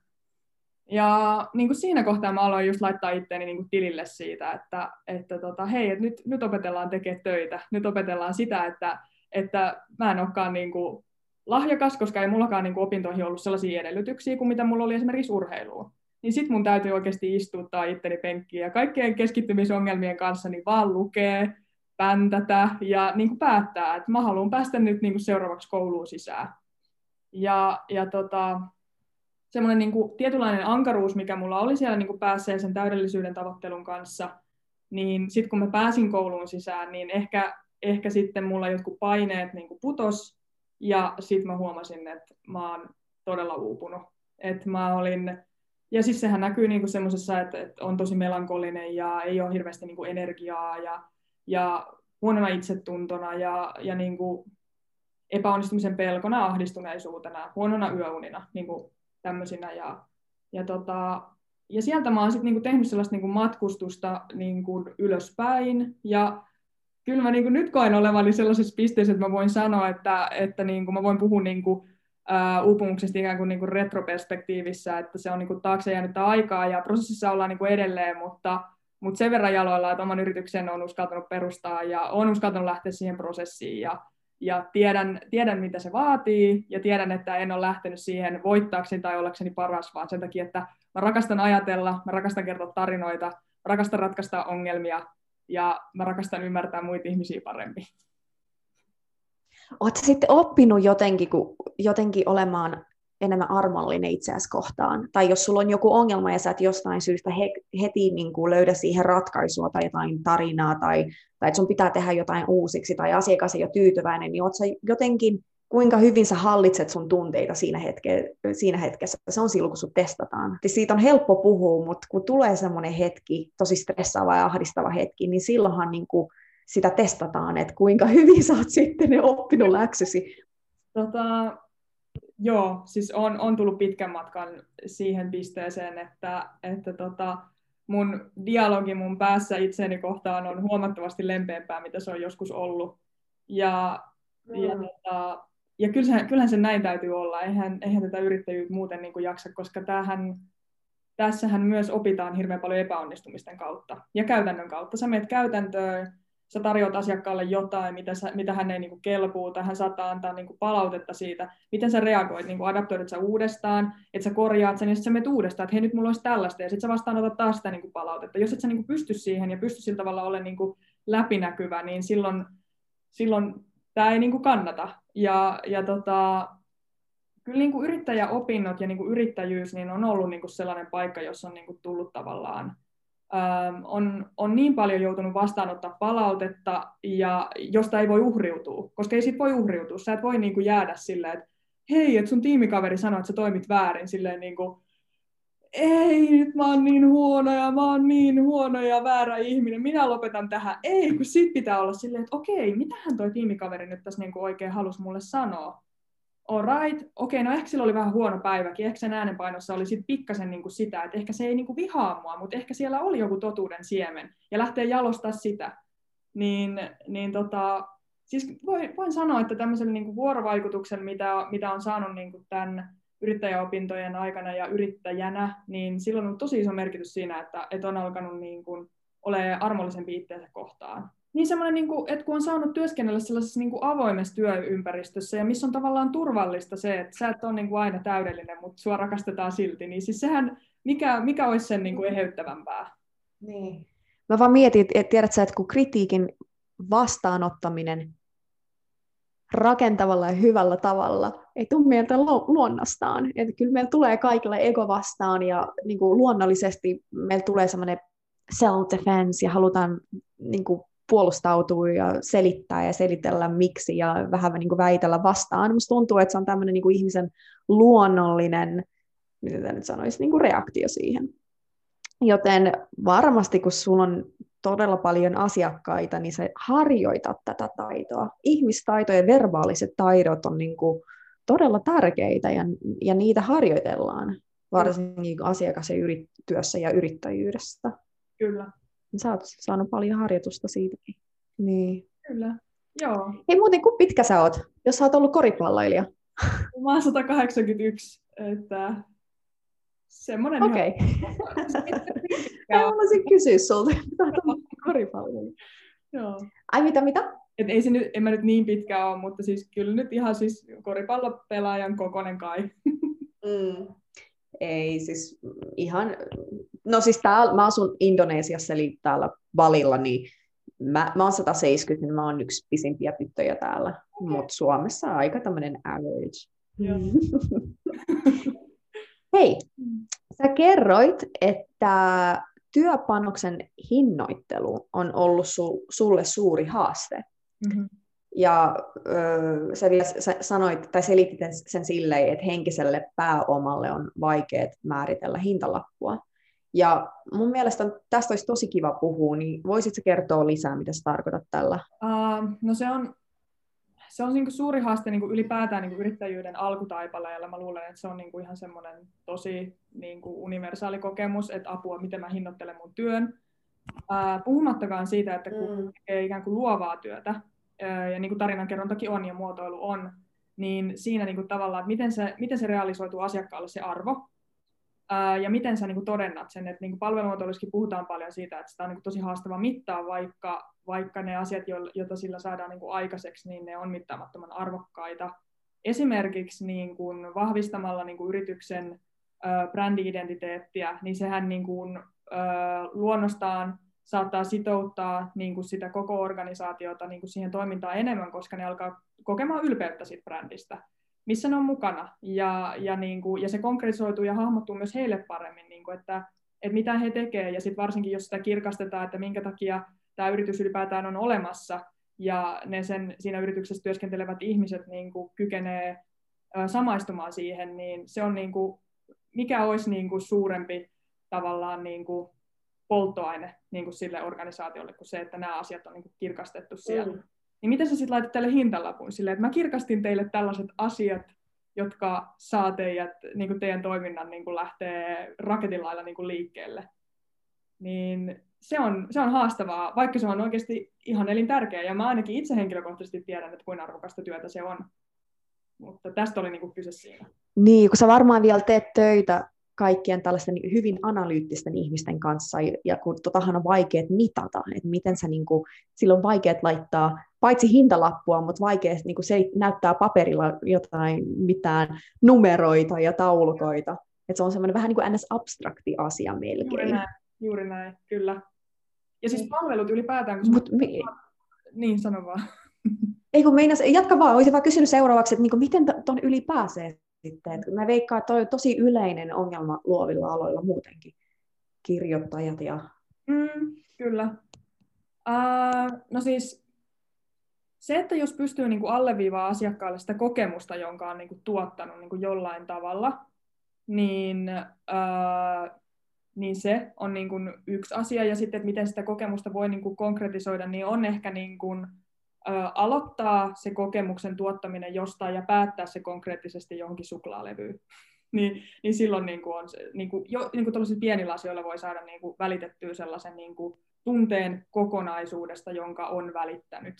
Ja niin kuin siinä kohtaa mä aloin just laittaa itteeni niin kuin tilille siitä, että, että tota, hei, et nyt, nyt opetellaan tekemään töitä. Nyt opetellaan sitä, että, että mä en olekaan niin kuin lahjakas, koska ei mullakaan niin kuin opintoihin ollut sellaisia edellytyksiä kuin mitä mulla oli esimerkiksi urheiluun. Niin sit mun täytyy oikeasti istuttaa itteni penkkiin ja kaikkien keskittymisongelmien kanssa niin vaan lukee, päntätä ja niin kuin päättää, että mä haluan päästä nyt niin kuin seuraavaksi kouluun sisään. Ja, ja tota, semmoinen niin kuin tietynlainen ankaruus, mikä mulla oli siellä niin kuin päässä ja sen täydellisyyden tavoittelun kanssa, niin sitten kun mä pääsin kouluun sisään, niin ehkä ehkä sitten mulla jotkut paineet niin kuin putos, ja sitten mä huomasin, että mä oon todella uupunut. Et mä olin, ja siis sehän näkyy niin kuin semmoisessa, että, että on tosi melankolinen ja ei ole hirveästi niin kuin energiaa ja, ja huonona itsetuntona ja, ja niin kuin epäonnistumisen pelkona, ahdistuneisuutena, huonona yöunina, niin kuin tämmöisinä. Ja, ja, tota, ja sieltä mä oon sitten niin kuin tehnyt sellaista niin kuin matkustusta niin kuin ylöspäin ja kyllä mä niin kuin nyt koen olevani sellaisessa pisteessä, että mä voin sanoa, että, että niin kuin mä voin puhua niin kuin, ää, uupumuksesta ikään kuin, niin kuin retroperspektiivissä, että se on niin kuin taakse jäänyt aikaa ja prosessissa ollaan niin kuin edelleen, mutta, mutta sen verran jaloilla, että oman yrityksen on uskaltanut perustaa ja on uskaltanut lähteä siihen prosessiin ja, ja tiedän, tiedän, mitä se vaatii ja tiedän, että en ole lähtenyt siihen voittaakseni tai ollakseni paras, vaan sen takia, että mä rakastan ajatella, mä rakastan kertoa tarinoita, mä rakastan ratkaista ongelmia. Ja mä rakastan ymmärtää muita ihmisiä paremmin. Oletko sitten oppinut jotenkin, kun, jotenkin olemaan enemmän armollinen itseäsi kohtaan? Tai jos sulla on joku ongelma ja sä et jostain syystä he, heti niin kuin löydä siihen ratkaisua tai jotain tarinaa, tai, tai että sun pitää tehdä jotain uusiksi, tai asiakas ei ole tyytyväinen, niin oletko sä jotenkin, kuinka hyvin sä hallitset sun tunteita siinä, hetke, siinä hetkessä? Se on silloin, kun sut testataan. Siitä on helppo puhua, mutta kun tulee semmoinen hetki, tosi stressaava ja ahdistava hetki, niin silloinhan niin kuin sitä testataan, että kuinka hyvin sä oot sitten ne oppinut läksysi. Tota, joo, siis on, on tullut pitkän matkan siihen pisteeseen, että, että tota, mun dialogi mun päässä itseäni kohtaan on huomattavasti lempeämpää, mitä se on joskus ollut. Ja, mm. ja tota, Ja kyllähän, kyllähän se näin täytyy olla. Eihän, eihän tätä yrittäjyyttä muuten niin kuin jaksa, koska tämähän, tässähän myös opitaan hirveän paljon epäonnistumisten kautta ja käytännön kautta. Sä menet käytäntöön, sä tarjoat asiakkaalle jotain, mitä, sä, mitä hän ei niin kuin kelpuu, tai hän saattaa antaa niin kuin palautetta siitä, miten sä reagoit, niin kuin adaptoidut sä uudestaan, että sä korjaat sen, ja sitten sä menet uudestaan, että hei, nyt mulla olisi tällaista, ja sitten sä vastaanotat taas sitä niin kuin palautetta. Jos et sä niin kuin pysty siihen ja pysty sillä tavalla olemaan niin kuin läpinäkyvä, niin silloin... silloin tämä ei niin kuin kannata. Ja, ja tota, kyllä niin kuin yrittäjäopinnot ja niin kuin yrittäjyys niin on ollut niin kuin sellainen paikka, jossa on niin kuin tullut tavallaan, ähm, on, on niin paljon joutunut vastaanottaa palautetta, ja josta ei voi uhriutua, koska ei siitä voi uhriutua. Sä et voi niin kuin jäädä silleen, että hei, että sun tiimikaveri sanoo, että sä toimit väärin, silleen niin kuin, ei, nyt mä oon niin huono ja mä oon niin huono ja väärä ihminen, minä lopetan tähän. Ei, kun sit pitää olla silleen, että okei, mitähän toi tiimikaveri nyt tässä niinku oikein halusi mulle sanoa. All right, okei, no ehkä sillä oli vähän huono päiväkin, ehkä sen äänenpainossa oli sit pikkasen niinku sitä, että ehkä se ei niinku vihaa mua, mutta ehkä siellä oli joku totuuden siemen ja lähtee jalostaa sitä. Niin, niin tota, siis voin, voin sanoa, että tämmöisen niinku vuorovaikutuksen, mitä, mitä on saanut niinku tämän yrittäjäopintojen aikana ja yrittäjänä, niin silloin on tosi iso merkitys siinä, että, että on alkanut niin kuin olemaan armollisempi itseänsä kohtaan. Niin semmoinen, niin kuin, että kun on saanut työskennellä sellaisessa niin kuin avoimessa työympäristössä ja missä on tavallaan turvallista se, että sä et ole niin kuin aina täydellinen, mutta sua rakastetaan silti, niin siis sehän, mikä, mikä olisi sen niin kuin eheyttävämpää? Niin. Mä vaan mietin, että tiedät sä, että kun kritiikin vastaanottaminen rakentavalla ja hyvällä tavalla ei tule meiltä luonnostaan. Että kyllä meillä tulee kaikilla ego vastaan ja niin kuin luonnollisesti meillä tulee semmoinen self-defense ja halutaan niin kuin puolustautua ja selittää ja selitellä miksi ja vähän niin kuin väitellä vastaan. Musta tuntuu, että se on tämmöinen niin kuin ihmisen luonnollinen, miten tämä nyt sanoisi, niin kuin reaktio siihen. Joten varmasti, kun sulla on todella paljon asiakkaita, niin sä harjoitat tätä taitoa. Ihmistaito ja verbaaliset taidot on niin kuin todella tärkeitä, ja, ja niitä harjoitellaan, varsinkin asiakas- ja yrityössä ja yrittäjyydessä. Kyllä. Sä oot saanut paljon harjoitusta siitäkin. Niin. Kyllä, joo. Ei muuten, kuin pitkä sä oot, jos sä oot ollut koripalloilija? Mä oon sata kahdeksankymmentäyksi, että... Semmoinen okei. Mä haluaisin kysyä sulta, että on koripalloilija. Joo. Ai mitä, mitä? Et ei se nyt, en mä nyt niin pitkään ole, mutta siis kyllä nyt ihan siis koripallopelaajan kokoinen kai. Mm. Ei siis ihan, no siis täällä, mä asun Indonesiassa, eli täällä Balilla, niin mä, mä oon sata seitsemänkymmentä, niin mä oon yksi pisimpiä tyttöjä täällä, okay. Mutta Suomessa aika tämmöinen average. Joo. Hei, sä kerroit, että työpanoksen hinnoittelu on ollut su- sulle suuri haaste. Mm-hmm. Ja öö, sä vielä sanoit, tai selitit sen silleen, että henkiselle pääomalle on vaikeaa määritellä hintalappua. Ja mun mielestä tästä olisi tosi kiva puhua, niin voisitko kertoa lisää, mitä sä tarkoitat tällä? Uh, no se on, se on niinku suuri haaste niinku ylipäätään niinku yrittäjyyden alkutaipaleella. Mä luulen, että se on niinku ihan semmoinen tosi niinku universaali kokemus, että apua, miten mä hinnoittelen mun työn. Uh, puhumattakaan siitä, että kun mm. tekee ikään kuin luovaa työtä, ja niin kuin tarinankerrontakin on ja muotoilu on, niin siinä niin kuin tavallaan, että miten se, miten se realisoituu asiakkaalle se arvo, ää, ja miten sä niin kuin todennat sen, että niin kuin palvelumuotoilussakin puhutaan paljon siitä, että sitä on niin kuin tosi haastava mittaa, vaikka, vaikka ne asiat, joita sillä saadaan niin kuin aikaiseksi, niin ne on mittaamattoman arvokkaita. Esimerkiksi niin kuin vahvistamalla niin kuin yrityksen ää, brändi-identiteettiä, niin sehän niin kuin, ää, luonnostaan saattaa sitouttaa niin kuin sitä koko organisaatiota niin kuin siihen toimintaan enemmän, koska ne alkaa kokemaan ylpeyttä siitä brändistä, missä ne on mukana. Ja, ja, niin kuin, ja se konkretisoituu ja hahmottuu myös heille paremmin, niin kuin, että, että mitä he tekevät. Ja sitten varsinkin, jos sitä kirkastetaan, että minkä takia tämä yritys ylipäätään on olemassa, ja ne sen, siinä yrityksessä työskentelevät ihmiset niin kuin kykenevät samaistumaan siihen, niin se on niin kuin, mikä olisi niin kuin suurempi tavallaan niin kuin polttoaine niin kuin sille organisaatiolle, kun se, että nämä asiat on niin kuin kirkastettu siellä. Mm. Niin miten sä sitten laitat tälle hintalapun? Silleen, että mä kirkastin teille tällaiset asiat, jotka saa teidät, niin kuin teidän toiminnan niin kuin lähtee raketin lailla niin kuin liikkeelle. Niin se on, se on haastavaa, vaikka se on oikeasti ihan elintärkeä. Ja mä ainakin itse henkilökohtaisesti tiedän, että kuinka arvokasta työtä se on. Mutta tästä oli niin kuin kyse siinä. Niin, kun sä varmaan vielä teet töitä kaikkien tällaisten hyvin analyyttisten ihmisten kanssa, ja kun totahan on vaikea mitata, että miten sä, niin kuin, silloin on vaikea laittaa, paitsi hintalappua, mutta vaikea, niin kuin se näyttää paperilla jotain, mitään numeroita ja taulukoita, että se on semmoinen vähän niin kuin ns-abstrakti asia melkein. Juuri näin, juuri näin, kyllä. Ja siis palvelut ylipäätään, kun Mut me... niin sano vaan. Ei kun meinas, jatka vaan, olisin vaan kysynyt seuraavaksi, että niin kuin, miten tuon yli pääsee? Sitten. Mä veikkaan, että toi on tosi yleinen ongelma luovilla aloilla muutenkin, kirjoittajat ja... Mm, kyllä. Uh, no siis se, että jos pystyy niinku alleviivaa asiakkaalle sitä kokemusta, jonka on niinku tuottanut niinku jollain tavalla, niin, uh, niin se on niinku yksi asia. Ja sitten, että miten sitä kokemusta voi niinku konkretisoida, niin on ehkä... Niinku, aloittaa se kokemuksen tuottaminen jostain ja päättää se konkreettisesti johonkin suklaalevyyn. niin, niin silloin niin kuin on se, niin kuin, jo, niin kuin tällaisilla pienillä asioilla voi saada niin kuin välitettyä sellaisen niin kuin tunteen kokonaisuudesta, jonka on välittänyt.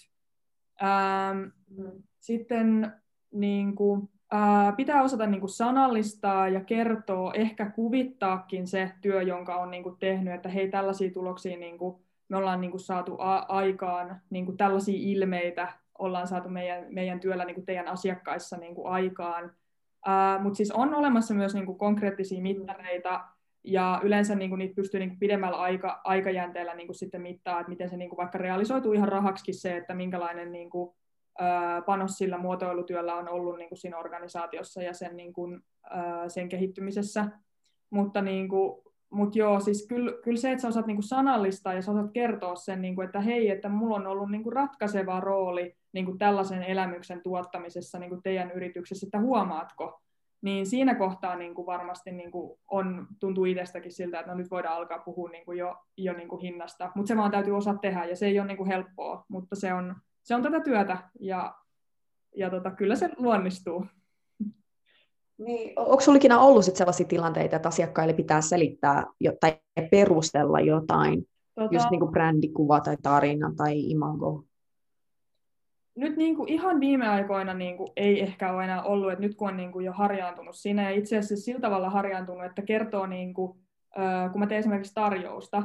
Ähm, mm. Sitten niin kuin, äh, pitää osata niin kuin sanallistaa ja kertoa, ehkä kuvittaakin se työ, jonka on niin kuin tehnyt, että hei, tällaisia tuloksia... Niin kuin, me ollaan niin kuin saatu a- aikaan niin kuin tällaisia ilmeitä, ollaan saatu meidän, meidän työllä niin kuin teidän asiakkaissa niin kuin aikaan. Mutta siis on olemassa myös niin kuin konkreettisia mittareita, ja yleensä niin kuin niitä pystyy niin kuin pidemmällä aika, aikajänteellä niin kuin sitten mittaa, että miten se niin kuin vaikka realisoituu ihan rahaksikin se, että minkälainen niin kuin, ää, panos sillä muotoilutyöllä on ollut niin kuin siinä organisaatiossa ja sen, niin kuin, ää, sen kehittymisessä. Mutta niin kuin, Mutta joo, siis kyllä, kyllä se, että sä osaat niinku sanallistaa ja sä osaat kertoa sen, niinku, että hei, että mulla on ollut niinku ratkaiseva rooli niinku tällaisen elämyksen tuottamisessa niinku teidän yrityksessä, että huomaatko? Niin siinä kohtaa niinku varmasti niinku on, tuntuu itsestäkin siltä, että no nyt voidaan alkaa puhua niinku jo, jo niinku hinnasta. Mutta se vaan täytyy osaa tehdä, ja se ei ole niinku helppoa, mutta se on, se on tätä työtä, ja, ja tota, kyllä se luonnistuu. Niin, onko sinulla ollut sit sellaisia tilanteita, että asiakkaille pitää selittää tai perustella jotain, tota, just niin kuin brändikuva tai tarina tai imago? Nyt niin kuin ihan viime aikoina niin kuin ei ehkä ole enää ollut, että nyt kun on niin kuin jo harjaantunut siinä, ja itse asiassa sillä tavalla harjaantunut, että kertoo, niin kuin, kun mä teen esimerkiksi tarjousta,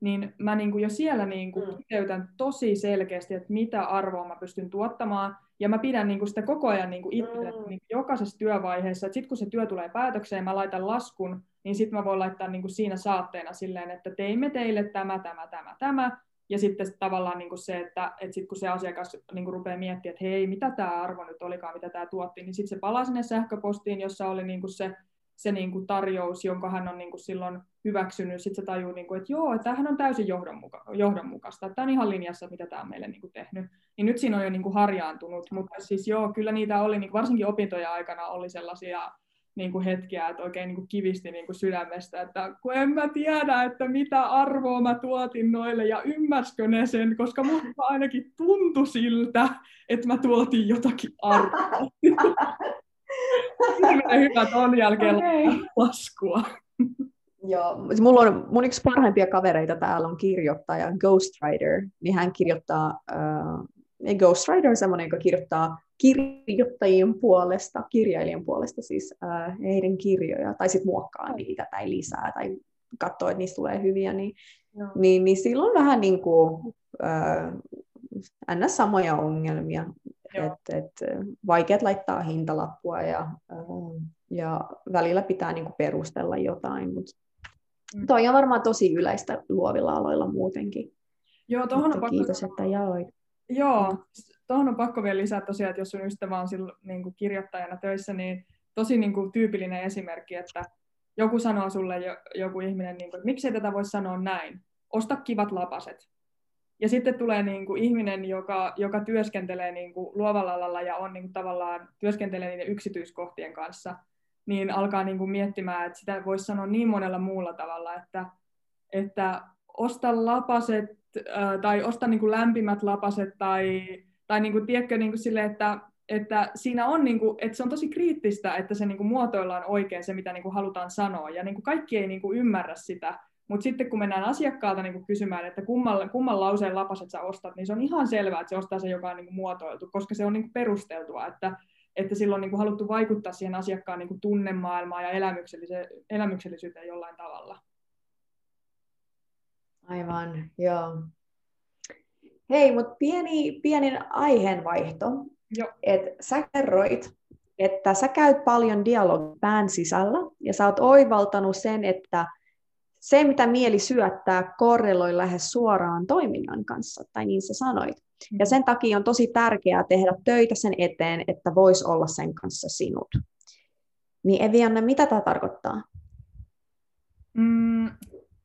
niin mä niin kuin jo siellä niin kuin mm. kiteytän tosi selkeästi, että mitä arvoa mä pystyn tuottamaan, ja mä pidän niin kuin sitä koko ajan niin kuin itselle mm. niin kuin jokaisessa työvaiheessa, että sitten kun se työ tulee päätökseen, mä laitan laskun, niin sitten mä voin laittaa niin kuin siinä saatteena silleen, että teimme teille tämä, tämä, tämä, tämä, ja sitten tavallaan niin kuin se, että, että sitten kun se asiakas niin kuin rupeaa miettimään, että hei, mitä tämä arvo nyt olikaan, mitä tämä tuotti, niin sitten se palaa sinne sähköpostiin, jossa oli niin kuin se se niin kuin tarjous, jonka hän on niin kuin silloin hyväksynyt, sitten se tajuu, niin kuin, että joo, tämähän on täysin johdonmuka- johdonmukaista, että tämä on ihan linjassa, mitä tämä on meille niin kuin tehnyt. Niin nyt siinä on jo niin kuin harjaantunut, mutta siis joo, kyllä niitä oli, niin kuin varsinkin opintojen aikana oli sellaisia niin kuin hetkiä, että oikein niin kuin kivisti niin kuin sydämestä, että kun en mä tiedä, että mitä arvoa mä tuotin noille ja ymmärsikö ne sen, koska musta ainakin tuntui siltä, että mä tuotin jotakin arvoa. Hirveän hyvä ton jälkeen laskua. Joo, mulla on, mun yksi parhaimpia kavereita täällä on kirjoittaja, ghostwriter, niin hän kirjoittaa, äh, ghostwriter on semmoinen, joka kirjoittaa kirjoittajien puolesta, kirjailijan puolesta siis äh, heidän kirjoja, tai sitten muokkaa niitä tai lisää, tai katsoo, että niistä tulee hyviä, niin, no. niin, niin sillä on vähän niin kuin äh, ns. Samoja ongelmia. Että et, vaikeat laittaa hintalappua ja, ja välillä pitää niinku perustella jotain, mutta toi on varmaan tosi yleistä luovilla aloilla muutenkin. Joo, tohon on pakko... Kiitos, että jaoit. Joo, tohon on pakko vielä lisää tosiaan, että jos sun ystävä on silloin, niinku kirjoittajana töissä, niin tosi niinku tyypillinen esimerkki, että joku sanoo sulle jo, joku ihminen, niinku, että miksei tätä voi sanoa näin, osta kivat lapaset. Ja sitten tulee niin kuin ihminen, joka, joka työskentelee niin kuin luovalla alalla ja on niin kuin tavallaan työskentelee niiden yksityiskohtien kanssa, niin alkaa niin kuin miettimään, että sitä voisi sanoa niin monella muulla tavalla, että, että osta lapaset äh, tai osta niin kuin lämpimät lapaset tai, tai niin kuin, tiedätkö, niin kuin sille, että, että siinä on niin kuin, että se on tosi kriittistä, että se niin kuin muotoillaan oikein se, mitä niin kuin halutaan sanoa ja niin kuin kaikki ei niin kuin ymmärrä sitä. Mutta sitten kun mennään asiakkaalta niinku kysymään, että kumman, kumman lauseen lapaset sä ostat, niin se on ihan selvää, että se ostaa se, joka on niinku muotoiltu, koska se on niinku perusteltua, että, että silloin on niinku haluttu vaikuttaa siihen asiakkaan niinku tunnemaailmaan ja elämyksellis- elämyksellisyyteen jollain tavalla. Aivan, joo. Hei, mutta pieni, pienin aiheenvaihto. Että sä kerroit, että sä käyt paljon dialogia pään sisällä ja sä oot oivaltanut sen, että se, mitä mieli syöttää, korreloi lähes suoraan toiminnan kanssa, tai niin sä sanoit. Ja sen takia on tosi tärkeää tehdä töitä sen eteen, että voisi olla sen kanssa sinut. Niin Eevianna, mitä tämä tarkoittaa? Mm,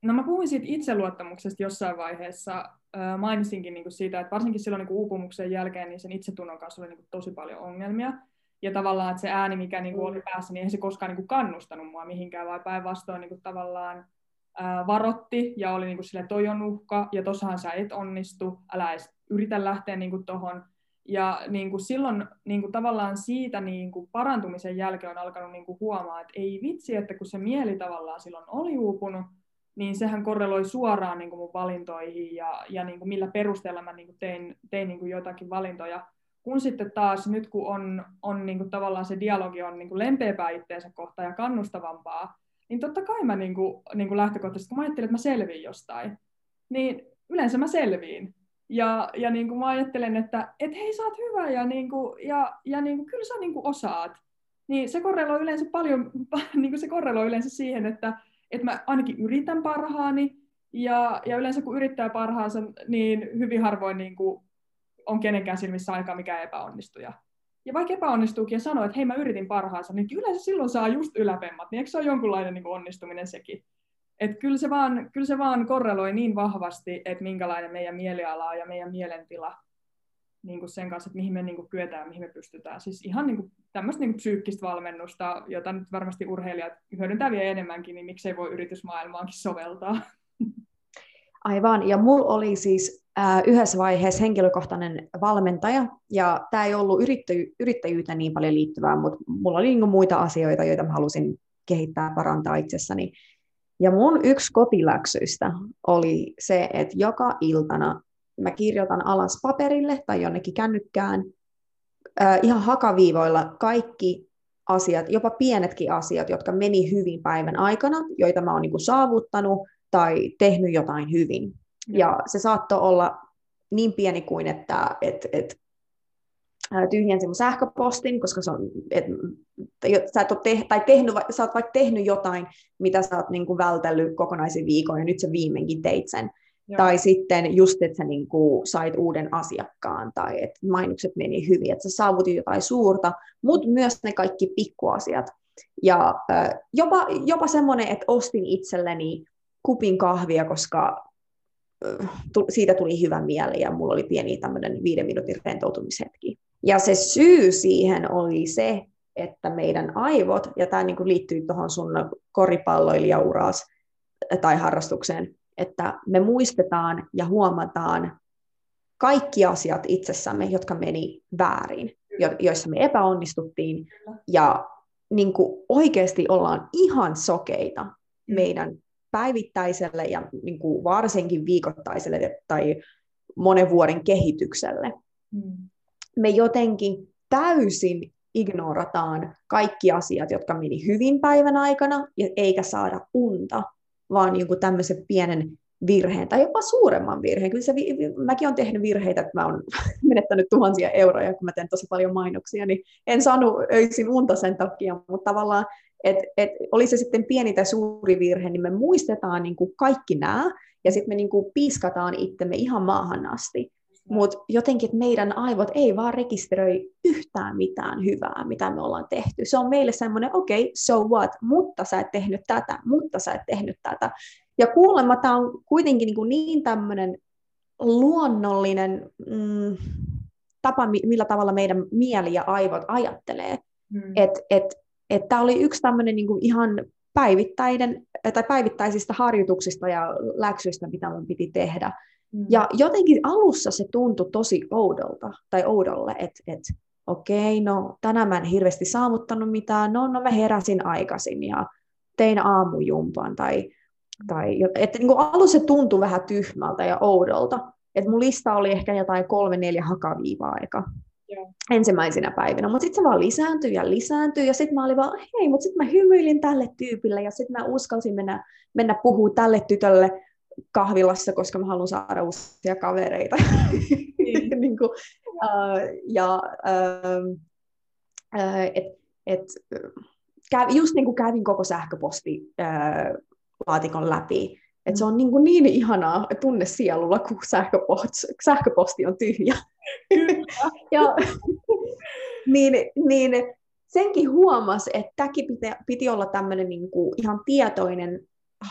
no mä puhuin siitä itseluottamuksesta jossain vaiheessa. Äh, mainitsinkin niinku siitä, että varsinkin silloin niinku uupumuksen jälkeen niin sen itsetunnon kanssa oli niinku tosi paljon ongelmia. Ja tavallaan, että se ääni, mikä niinku oli päässä, niin ei se koskaan niinku kannustanut mua mihinkään, vaan päinvastoin niinku tavallaan varotti ja oli niin kuin silleen, toi on uhka ja tossahan sä et onnistu, älä edes yritä lähteä niin kuin tohon. Ja niin kuin silloin niin kuin tavallaan siitä niin kuin parantumisen jälkeen on alkanut niin kuin huomaa, että ei vitsi, että kun se mieli tavallaan silloin oli uupunut, niin sehän korreloi suoraan niin kuin mun valintoihin ja, ja niin kuin millä perusteella mä niin kuin tein, tein niin kuin jotakin valintoja. Kun sitten taas nyt kun on, on niin kuin tavallaan se dialogi on niin kuin lempeämpää itteensä kohtaan ja kannustavampaa, niin totta kai mä niinku, niinku lähtökohtaisesti, kun mä ajattelin, että mä selviin jostain, niin yleensä mä selviin. Ja, ja niinku mä ajattelen, että et hei, sä oot hyvä ja, niinku, ja, ja niinku, kyllä sä niinku osaat. Niin se korreloi yleensä paljon, niinku se korreloi yleensä siihen, että et mä ainakin yritän parhaani. Ja, ja yleensä kun yrittää parhaansa, niin hyvin harvoin niinku on kenenkään silmissä aikaa mikä epäonnistuja. Ja vaikka epäonnistuukin ja sanoo, että hei mä yritin parhaansa, niin yleensä silloin saa just yläpemmat, niin eikö se ole jonkunlainen niin kuin onnistuminen sekin? Että kyllä se vaan, kyllä se vaan korreloi niin vahvasti, että minkälainen meidän mieliala on ja meidän mielentila niin kuin sen kanssa, että mihin me niin kuin kyetään, mihin me pystytään. Siis ihan niin kuin tämmöistä niin kuin psyykkistä valmennusta, jota nyt varmasti urheilijat hyödyntää vielä enemmänkin, niin miksei voi yritysmaailmaankin soveltaa. Aivan, ja mulla oli siis äh, yhdessä vaiheessa henkilökohtainen valmentaja, ja tämä ei ollut yritty- yrittäjyyteen niin paljon liittyvää, mutta mulla oli niinku muita asioita, joita mä halusin kehittää, parantaa itsessäni. Ja mun yksi kotiläksyistä oli se, että joka iltana mä kirjoitan alas paperille tai jonnekin kännykkään äh, ihan hakaviivoilla kaikki asiat, jopa pienetkin asiat, jotka meni hyvin päivän aikana, joita mä oon niinku saavuttanut, tai tehnyt jotain hyvin. Ja se saattoi olla niin pieni kuin, että et, et, tyhjensin mun sähköpostin, koska se on, et, sä, et te, tai tehnyt, sä oot vaikka tehnyt jotain, mitä sä oot niin kuin vältellyt kokonaisen viikon, ja nyt sä viimeinkin teit sen. Joo. Tai sitten just, että sä niin kuin sait uuden asiakkaan, tai että mainokset meni hyvin, että sä saavutit jotain suurta, mutta myös ne kaikki pikkuasiat. Ja äh, jopa, jopa semmoinen, että ostin itselleni kupin kahvia, koska äh, tu- siitä tuli hyvä mieli ja mulla oli pieni tämmöinen viiden minuutin rentoutumishetki. Ja se syy siihen oli se, että meidän aivot, ja tämä niinku liittyy tuohon sun koripalloilijauraas tai harrastukseen, että me muistetaan ja huomataan kaikki asiat itsessämme, jotka meni väärin, jo- joissa me epäonnistuttiin, ja niin kuin oikeasti ollaan ihan sokeita meidän päivittäiselle ja niin kuin varsinkin viikoittaiselle tai monen vuoden kehitykselle. Mm. Me jotenkin täysin ignorataan kaikki asiat, jotka meni hyvin päivän aikana, eikä saada unta, vaan joku tämmöisen pienen virheen tai jopa suuremman virheen. Kyllä se, mäkin olen tehnyt virheitä, että mä olen menettänyt tuhansia euroja, kun mä teen tosi paljon mainoksia, niin en saanut öisin unta sen takia, mutta tavallaan, että et, oli se sitten pieni tai suuri virhe, niin me muistetaan niin kuin kaikki nämä, ja sitten me niin kuin piiskataan itsemme ihan maahan asti. Mutta jotenkin, että meidän aivot ei vaan rekisteröi yhtään mitään hyvää, mitä me ollaan tehty. Se on meille semmoinen, okei, okay, so what, mutta sä et tehnyt tätä, mutta sä et tehnyt tätä. Ja kuulemma tämä on kuitenkin niin, niin tämmöinen luonnollinen mm, tapa, millä tavalla meidän mieli ja aivot ajattelee. Mm. Että et, et tämä oli yksi tämmöinen niin ihan päivittäinen, tai päivittäisistä harjoituksista ja läksyistä, mitä mun piti tehdä. Ja jotenkin alussa se tuntui tosi oudolta, tai oudolle, että et, okei, okay, no tänään mä en hirveästi saavuttanut mitään, no, no mä heräsin aikaisin ja tein aamujumpan, tai, tai että niin alussa se tuntui vähän tyhmältä ja oudolta, että mun lista oli ehkä jotain kolme, neljä hakaviivaa aika yeah. ensimmäisenä päivinä, mutta sitten se vaan lisääntyi ja lisääntyi, ja sitten mä olin vaan, hei, mutta sitten mä hymyilin tälle tyypille, ja sitten mä uskalsin mennä, mennä puhumaan tälle tytölle kahvilassa, koska mä haluan saada uusia kavereita. Mm. niin kuin, uh, ja, uh, et, et, käv, just niin kuin kävin koko sähköpostilaatikon uh, läpi. Et se on niin, kuin niin ihanaa tunne sielulla, kun sähköpost, sähköposti on tyhjä. ja, niin, niin senkin huomasi, että tämäkin piti, piti olla tämmöinen niin kuin ihan tietoinen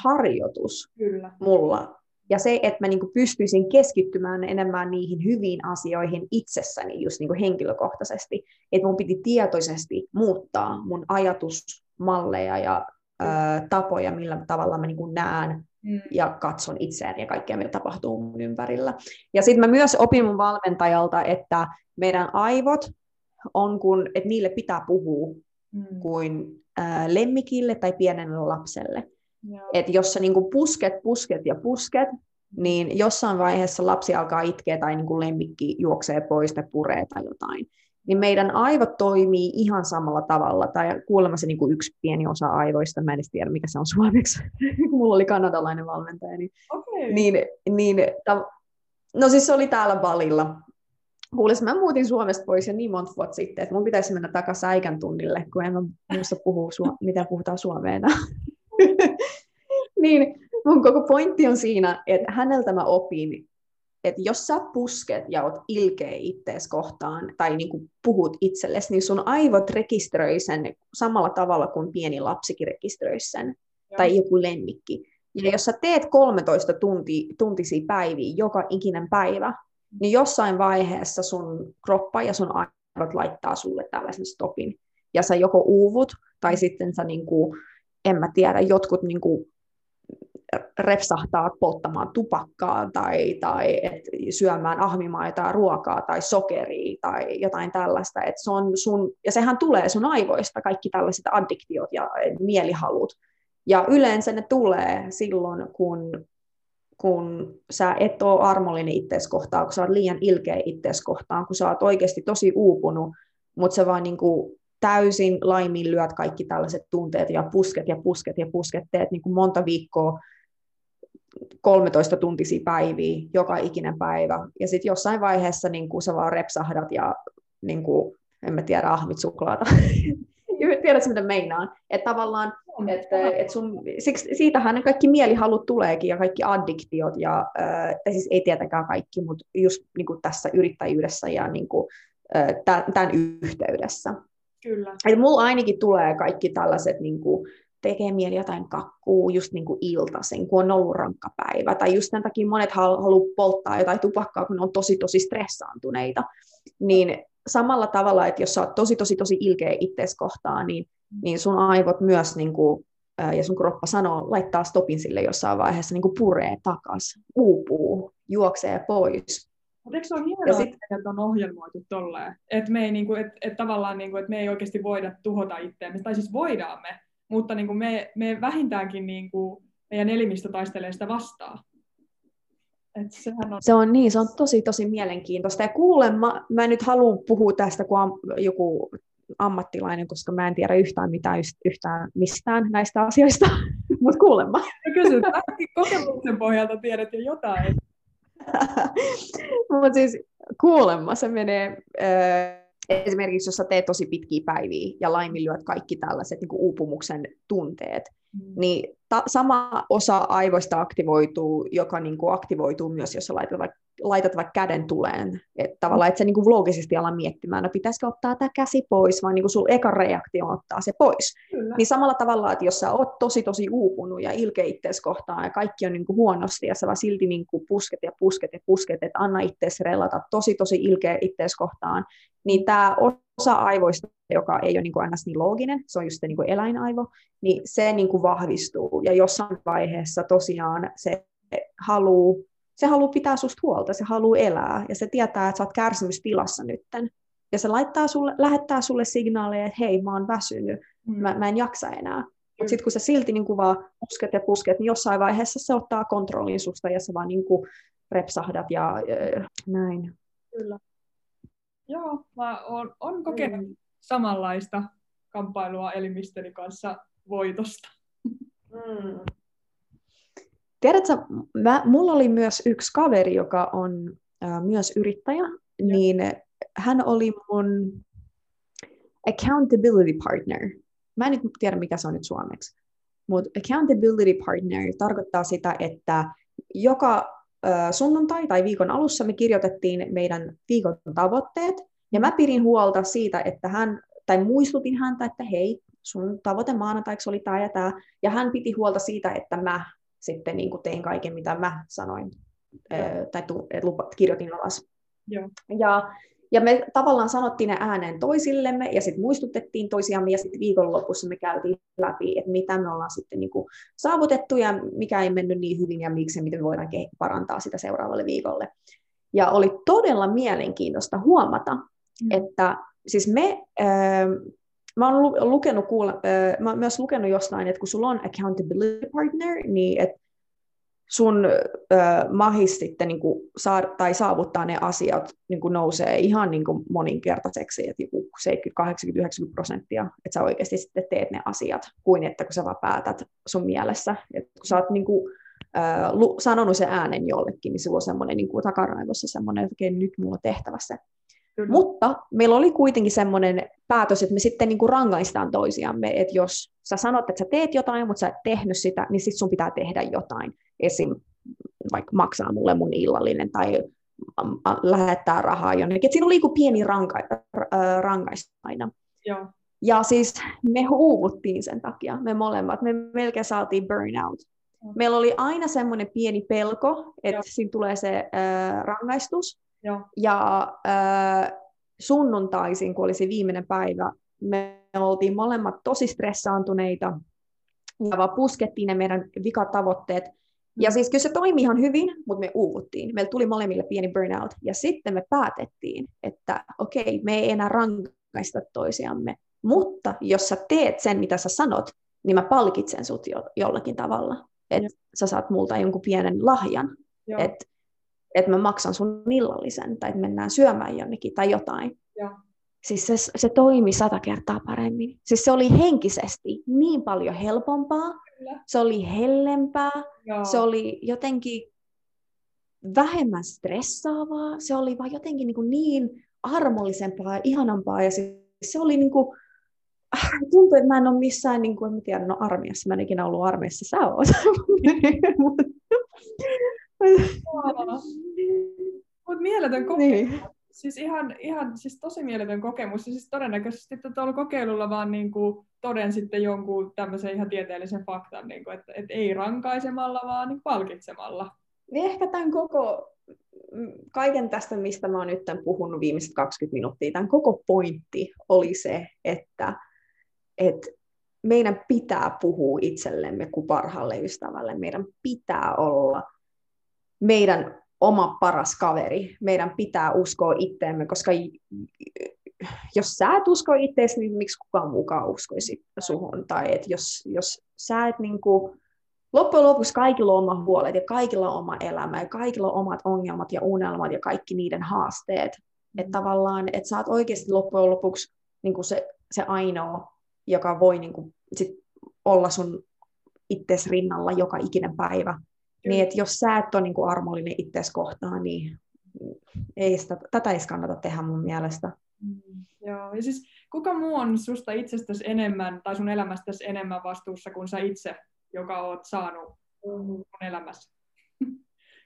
harjoitus Kyllä. mulla. Ja se, että mä niinku pystyisin keskittymään enemmän niihin hyviin asioihin itsessäni just niinku henkilökohtaisesti. Että mun piti tietoisesti muuttaa mun ajatusmalleja ja ö, tapoja, millä tavalla mä niinku näen mm. ja katson itseäni ja kaikkea, mitä tapahtuu mun ympärillä. Ja sitten mä myös opin mun valmentajalta, että meidän aivot on kun, että niille pitää puhua mm. kuin ö, lemmikille tai pienelle lapselle. Että jos sä niinku pusket, pusket ja pusket, niin jossain vaiheessa lapsi alkaa itkeä tai niinku lemmikki juoksee pois tai puree tai jotain. Niin meidän aivot toimii ihan samalla tavalla. Tai kuulemma se niinku yksi pieni osa aivoista, mä en edes tiedä mikä se on suomeksi. Mulla oli kanadalainen valmentaja. Niin, okay. niin, niin, ta- no siis se oli täällä Balilla. Kuules, mä muutin Suomesta pois ja niin monta vuotta sitten, että mun pitäisi mennä takaisin äikän tunnille, kun en mä muista puhua, suom- mitä puhutaan suomeena. niin mun koko pointti on siinä, että häneltä mä opin, että jos sä pusket ja oot ilkeä ittees kohtaan tai niinku puhut itsellesi, niin sun aivot rekisteröi sen samalla tavalla kuin pieni lapsikin rekisteröi sen tai joku lemmikki. Ja jos sä teet kolmetoista tunti, tuntisia päiviä joka ikinen päivä, niin jossain vaiheessa sun kroppa ja sun aivot laittaa sulle tällaisen stopin. Ja sä joko uuvut tai sitten sä niinku en mä tiedä, jotkut niinku repsahtaa polttamaan tupakkaa tai, tai et syömään ahvimaitaa, ruokaa tai sokeria tai jotain tällaista. Et se on sun, ja sehän tulee sun aivoista, kaikki tällaiset addiktiot ja mielihalut. Ja yleensä ne tulee silloin, kun, kun sä et ole armollinen itseäsi kohtaan, kun sä oot liian ilkeä itseäsi kohtaan, kun sä oot oikeasti tosi uupunut, mutta se vaan niinku täysin laiminlyöt kaikki tällaiset tunteet ja pusket ja pusket ja pusket, teet niin kuin monta viikkoa, kolmetoista tuntisia päiviä, joka ikinen päivä. Ja sitten jossain vaiheessa niin kuin sä vaan repsahdat ja niin kuin, en mä tiedä, ahmit suklaata. Tiedätkö, mitä meinaan? Että tavallaan, että et sun, siksi, siitähän ne kaikki mielihalut tuleekin ja kaikki addiktiot ja, äh, ja siis ei tietenkään kaikki, mutta just niin kuin tässä yrittäjyydessä ja niin kuin, äh, tämän yhteydessä. Kyllä. Et mulla ainakin tulee kaikki tällaiset, niin kuin, tekee mieli jotain kakkuu just niin kuin iltaisin, kun on ollut rankka päivä. Tai just tämän takia monet halu- haluaa polttaa jotain tupakkaa, kun on tosi tosi stressaantuneita. Niin samalla tavalla, että jos sä oot tosi tosi tosi ilkeä ittees kohtaan, niin, niin sun aivot myös niin kuin, ja sun kroppa sanoo, laittaa stopin sille jossain vaiheessa, niin kuin puree takas, uupuu, juoksee pois. Mutta eikö se ole hienoa, sit... että on ohjelmoitu tolleen? Että me, niinku, et, et niinku, et me ei oikeasti voida tuhota itseämme, tai siis voidaan me, mutta niinku me, me vähintäänkin niinku, meidän elimistö taistelee sitä vastaan. Et sehän on... Se on niin, se on tosi tosi mielenkiintoista. Ja kuulemma, mä en nyt halua puhua tästä, kun on joku... ammattilainen, koska mä en tiedä yhtään mitään yhtään mistään näistä asioista, mutta kuulemma. No kysy, kokemuksen pohjalta tiedät jo jotain. Mutta siis kuulemma se menee, äh, esimerkiksi jos sä teet tosi pitkiä päiviä ja laiminlyöt kaikki tällaiset niin kuin uupumuksen tunteet, mm. niin ta- sama osa aivoista aktivoituu, joka niin kuin aktivoituu myös, jos sä laitat vaikka laitat vaikka käden tuleen, että tavallaan et sä niinku loogisesti ala miettimään, no pitäisikö ottaa tämä käsi pois, vaan niinku sulla eka reaktio ottaa se pois. Kyllä. Niin samalla tavalla, että jos sä oot tosi tosi uupunut ja ilkeä ittees kohtaan ja kaikki on niinku huonosti ja sä vaan silti niinku pusket ja pusket ja pusket, että anna ittees relata tosi tosi ilkeä ittees kohtaan, niin tämä osa aivoista, joka ei ole niinku ns. Niin looginen, se on just se niinku eläinaivo, niin se niinku vahvistuu ja jossain vaiheessa tosiaan se haluu Se haluaa pitää susta huolta, se haluaa elää, ja se tietää, että sä oot kärsimystilassa nytten. Ja se laittaa sulle, lähettää sulle signaaleja, että hei, mä oon väsynyt, mä, mä en jaksa enää. Mutta sitten kun sä silti niin kun vaan pusket ja pusket, niin jossain vaiheessa se ottaa kontrollin susta, ja sä vaan niin kun repsahdat ja öö, näin. Kyllä. Joo, mä oon, oon kokenut mm. samanlaista kamppailua elimisteni kanssa voitosta. Mm. Tiedätkö, mä, mulla oli myös yksi kaveri, joka on ä, myös yrittäjä, ja. Niin hän oli mun accountability partner. Mä en nyt tiedä, mikä se on nyt suomeksi, mutta accountability partner tarkoittaa sitä, että joka ä, sunnuntai tai viikon alussa me kirjoitettiin meidän viikon tavoitteet, ja mä pidin huolta siitä, että hän, tai muistutin häntä, että hei, sun tavoite maanantaiksi oli tää ja tää, ja hän piti huolta siitä, että mä sitten niin kuin tein kaiken, mitä mä sanoin, ää, tai tu, lupa, kirjoitin alas. Joo. Ja, ja me tavallaan sanottiin ne ääneen toisillemme, ja sitten muistutettiin toisiamme, ja sitten viikonlopussa me käytiin läpi, että mitä me ollaan sitten niin kuin saavutettu, ja mikä ei mennyt niin hyvin, ja miksi, ja miten me voidaan parantaa sitä seuraavalle viikolle. Ja oli todella mielenkiintoista huomata, mm. että siis me... Ää, Mä oon, lu- lukenut kuule- äh, mä oon myös lukenut jostain, että kun sulla on accountability partner, niin et sun äh, mahis sitten niinku saa- tai saavuttaa ne asiat niinku nousee ihan niinku moninkertaiseksi, että joku seitsemänkymmentä kahdeksankymmentä yhdeksänkymmentä prosenttia, että sä oikeasti sitten teet ne asiat, kuin että kun sä vaan päätät sun mielessä. Et kun sä oot niinku, äh, lu- sanonut sen äänen jollekin, niin sulla on semmoinen niinku takaraivossa semmoinen, että okay, nyt mulla on tehtävä se. Kyllä. Mutta meillä oli kuitenkin semmoinen päätös, että me sitten niinku rangaistaan toisiamme, että jos sä sanot, että sä teet jotain, mutta sä et tehnyt sitä, niin sit sun pitää tehdä jotain. Esim. Vaikka maksaa mulle mun illallinen tai lähettää rahaa jonnekin. Et siinä oli joku pieni ranka- rangaistus aina. Joo. Ja siis me uuvuttiin sen takia, me molemmat. Me melkein saatiin burnout. Joo. Meillä oli aina semmoinen pieni pelko, että siinä tulee se äh, rangaistus. Joo. Ja äh, sunnuntaisin, kun oli se viimeinen päivä, me oltiin molemmat tosi stressaantuneita ja vaan puskettiin ne meidän vikatavoitteet. Ja siis kyllä se toimi ihan hyvin, mutta me uuvuttiin. Meillä tuli molemmille pieni burnout. Ja sitten me päätettiin, että okei, okay, me ei enää rankaista toisiamme. Mutta jos sä teet sen, mitä sä sanot, niin mä palkitsen sut jo- jollakin tavalla. Että sä saat multa jonkun pienen lahjan. Että että mä maksan sun illallisen, tai että mennään syömään jonnekin, tai jotain. Ja. Siis se, se toimi sata kertaa paremmin. Siis se oli henkisesti niin paljon helpompaa, kyllä. Se oli hellempää, ja. Se oli jotenkin vähemmän stressaavaa, se oli vaan jotenkin niin, niin armollisempaa ja ihanampaa, ja siis se oli niin kuin, tuntuu, että mä en ole missään, niin kuin, en tiedä, no armeijassa, mä en ikinä ollut armeijassa, sä oot. Mutta mieletön kokemus. Niin. Siis ihan, ihan siis tosi mieletön kokemus. Ja siis todennäköisesti tuolla kokeilulla vaan niin kuin toden sitten jonkun tämmöisen ihan tieteellisen faktan, niin kuin, että, että ei rankaisemalla, vaan niin palkitsemalla. Niin ehkä tämän koko, kaiken tästä, mistä mä oon nyt tämän puhunut viimeiset kaksikymmentä minuuttia, tämän koko pointti oli se, että, että meidän pitää puhua itsellemme kuin parhaalle ystävälle. Meidän pitää olla meidän oma paras kaveri. Meidän pitää uskoa itteemme, koska jos sä et usko itteesi, niin miksi kukaan mukaan uskoisi suhun? Tai et jos, jos sä et niinku, loppujen lopuksi kaikilla on oma huolet ja kaikilla on oma elämä ja kaikilla on omat ongelmat ja unelmat ja kaikki niiden haasteet. Että tavallaan, että sä oot oikeasti loppujen lopuksi niinku se, se ainoa, joka voi niinku sit olla sun ittees rinnalla joka ikinen päivä. Niin, että jos sä et ole niinku armollinen itseäsi kohtaan, niin ei sitä, tätä ei kannata tehdä mun mielestä. Mm, joo, ja siis kuka muu on susta itsestäsi enemmän tai sun elämästäsi enemmän vastuussa kuin sä itse, joka oot saanut sun elämässä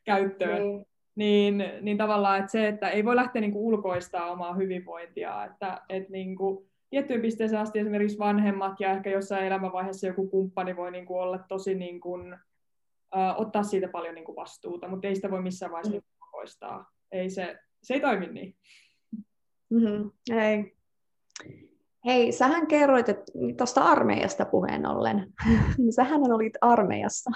käyttöön. Mm. Niin, niin tavallaan, että se, että ei voi lähteä niinku ulkoistamaan omaa hyvinvointia, että et niinku tiettyyn pisteeseen asti esimerkiksi vanhemmat ja ehkä jossain elämänvaiheessa joku kumppani voi niinku olla tosi niin kuin ottaa siitä paljon niin kuin vastuuta, mutta ei sitä voi missään vaiheessa mm. poistaa. Ei se, se ei toimi niin. Mm-hmm. Ei. Hei, sähän kerroit tuosta armeijasta puheen ollen. Sähän olit armeijassa.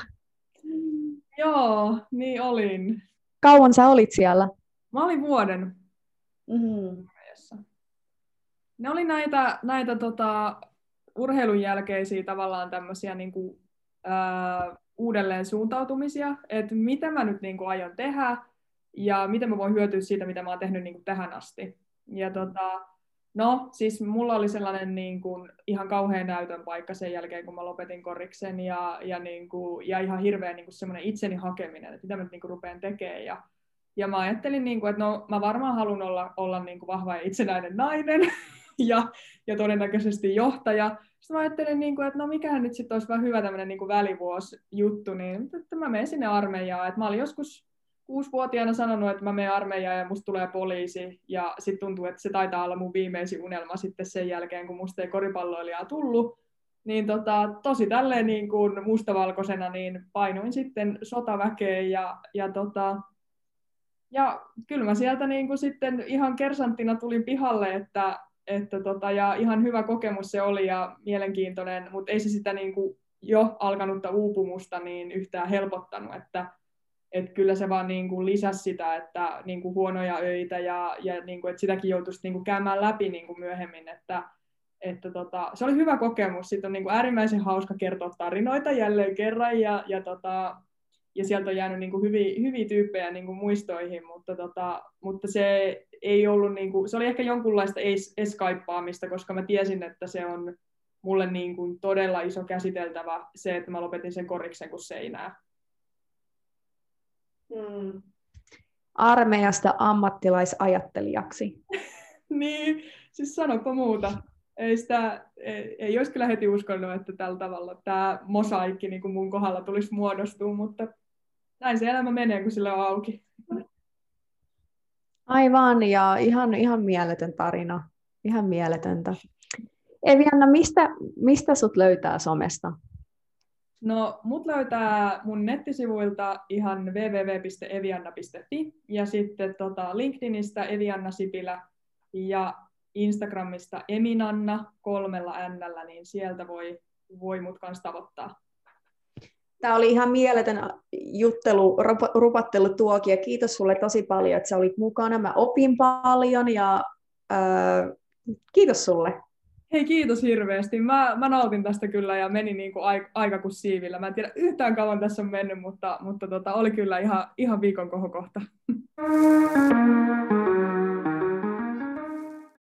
Mm, joo, niin olin. Kauan sä olit siellä? Mä olin vuoden mm. armeijassa. Ne oli näitä, näitä tota, urheilun jälkeisiä tavallaan tämmöisiä niin kuin, ää, uudelleen suuntautumisia, että mitä mä nyt niin kuin aion tehdä ja miten mä voin hyötyä siitä, mitä mä oon tehnyt niin kuin tähän asti. Ja tota, no, siis mulla oli sellainen niin kuin ihan kauhean näytön paikka sen jälkeen, kun mä lopetin koriksen ja, ja, niin kuin, ja ihan hirveä niin kuin semmoinen itseni hakeminen, että mitä mä nyt niin kuin rupean tekemään. Ja, ja mä ajattelin, niin kuin, että no, mä varmaan haluan olla, olla niin kuin vahva ja itsenäinen nainen ja, ja todennäköisesti johtaja. Sitten mä ajattelin, että no mikähän nyt sitten olisi vähän hyvä tämmöinen välivuosijuttu, niin että mä menen sinne armeijaan. Mä olin joskus kuusivuotiaana sanonut, että mä menen armeijaan ja musta tulee poliisi. Ja sitten tuntuu, että se taitaa olla mun viimeisin unelma sitten sen jälkeen, kun musta ei koripalloilijaa tullut. Niin tota, tosi tälleen niin kuin mustavalkoisena niin painuin sitten sotaväkeen ja, ja tota... Ja kyllä mä sieltä niin kuin sitten ihan kersanttina tulin pihalle, että Että tota, ja ihan hyvä kokemus se oli ja mielenkiintoinen, mutta ei se sitä niin kuin jo alkanutta uupumusta niin yhtään helpottanut. Että, et kyllä se vaan niin kuin lisäsi sitä, että niin kuin huonoja öitä ja, ja niin kuin, että sitäkin joutuisi niin kuin käymään läpi niin kuin myöhemmin. Että, että tota, se oli hyvä kokemus. Sitten on niin kuin äärimmäisen hauska kertoa tarinoita jälleen kerran ja, ja, tota, ja sieltä on jäänyt niin kuin hyviä, hyviä tyyppejä niin kuin muistoihin, mutta, tota, mutta se... Ei ollut niinku, se oli ehkä jonkunlaista eskaippaamista, koska mä tiesin, että se on mulle niinku todella iso käsiteltävä se, että mä lopetin sen koriksen kuin seinää. Hmm. Armeijasta ammattilaisajattelijaksi. Niin, siis sanoppa muuta. Ei, sitä, ei, ei olisi kyllä heti uskonut, että tällä tavalla tämä mosaikki niinku mun kohdalla tulisi muodostua, mutta näin se elämä menee, kun sillä on auki. Aivan, ja ihan, ihan mieletön tarina. Ihan mieletöntä. Eevianna, mistä, mistä sut löytää somesta? No, mut löytää mun nettisivuilta ihan double-u double-u double-u piste eevianna piste fi ja sitten tota LinkedInistä Eevianna Sipilä ja Instagramista Eminanna kolmella n:llä, niin sieltä voi, voi mut kanssa tavoittaa. Tämä oli ihan mieletön juttelu, rupattelu tuokin, ja kiitos sulle tosi paljon, että sä olit mukana. Mä opin paljon, ja äh, kiitos sulle. Hei, kiitos hirveästi. Mä, mä nautin tästä kyllä, ja meni niin kuin aika, aika kuin siivillä. Mä en tiedä yhtään kauan tässä on mennyt, mutta, mutta tota, oli kyllä ihan, ihan viikon kohokohta.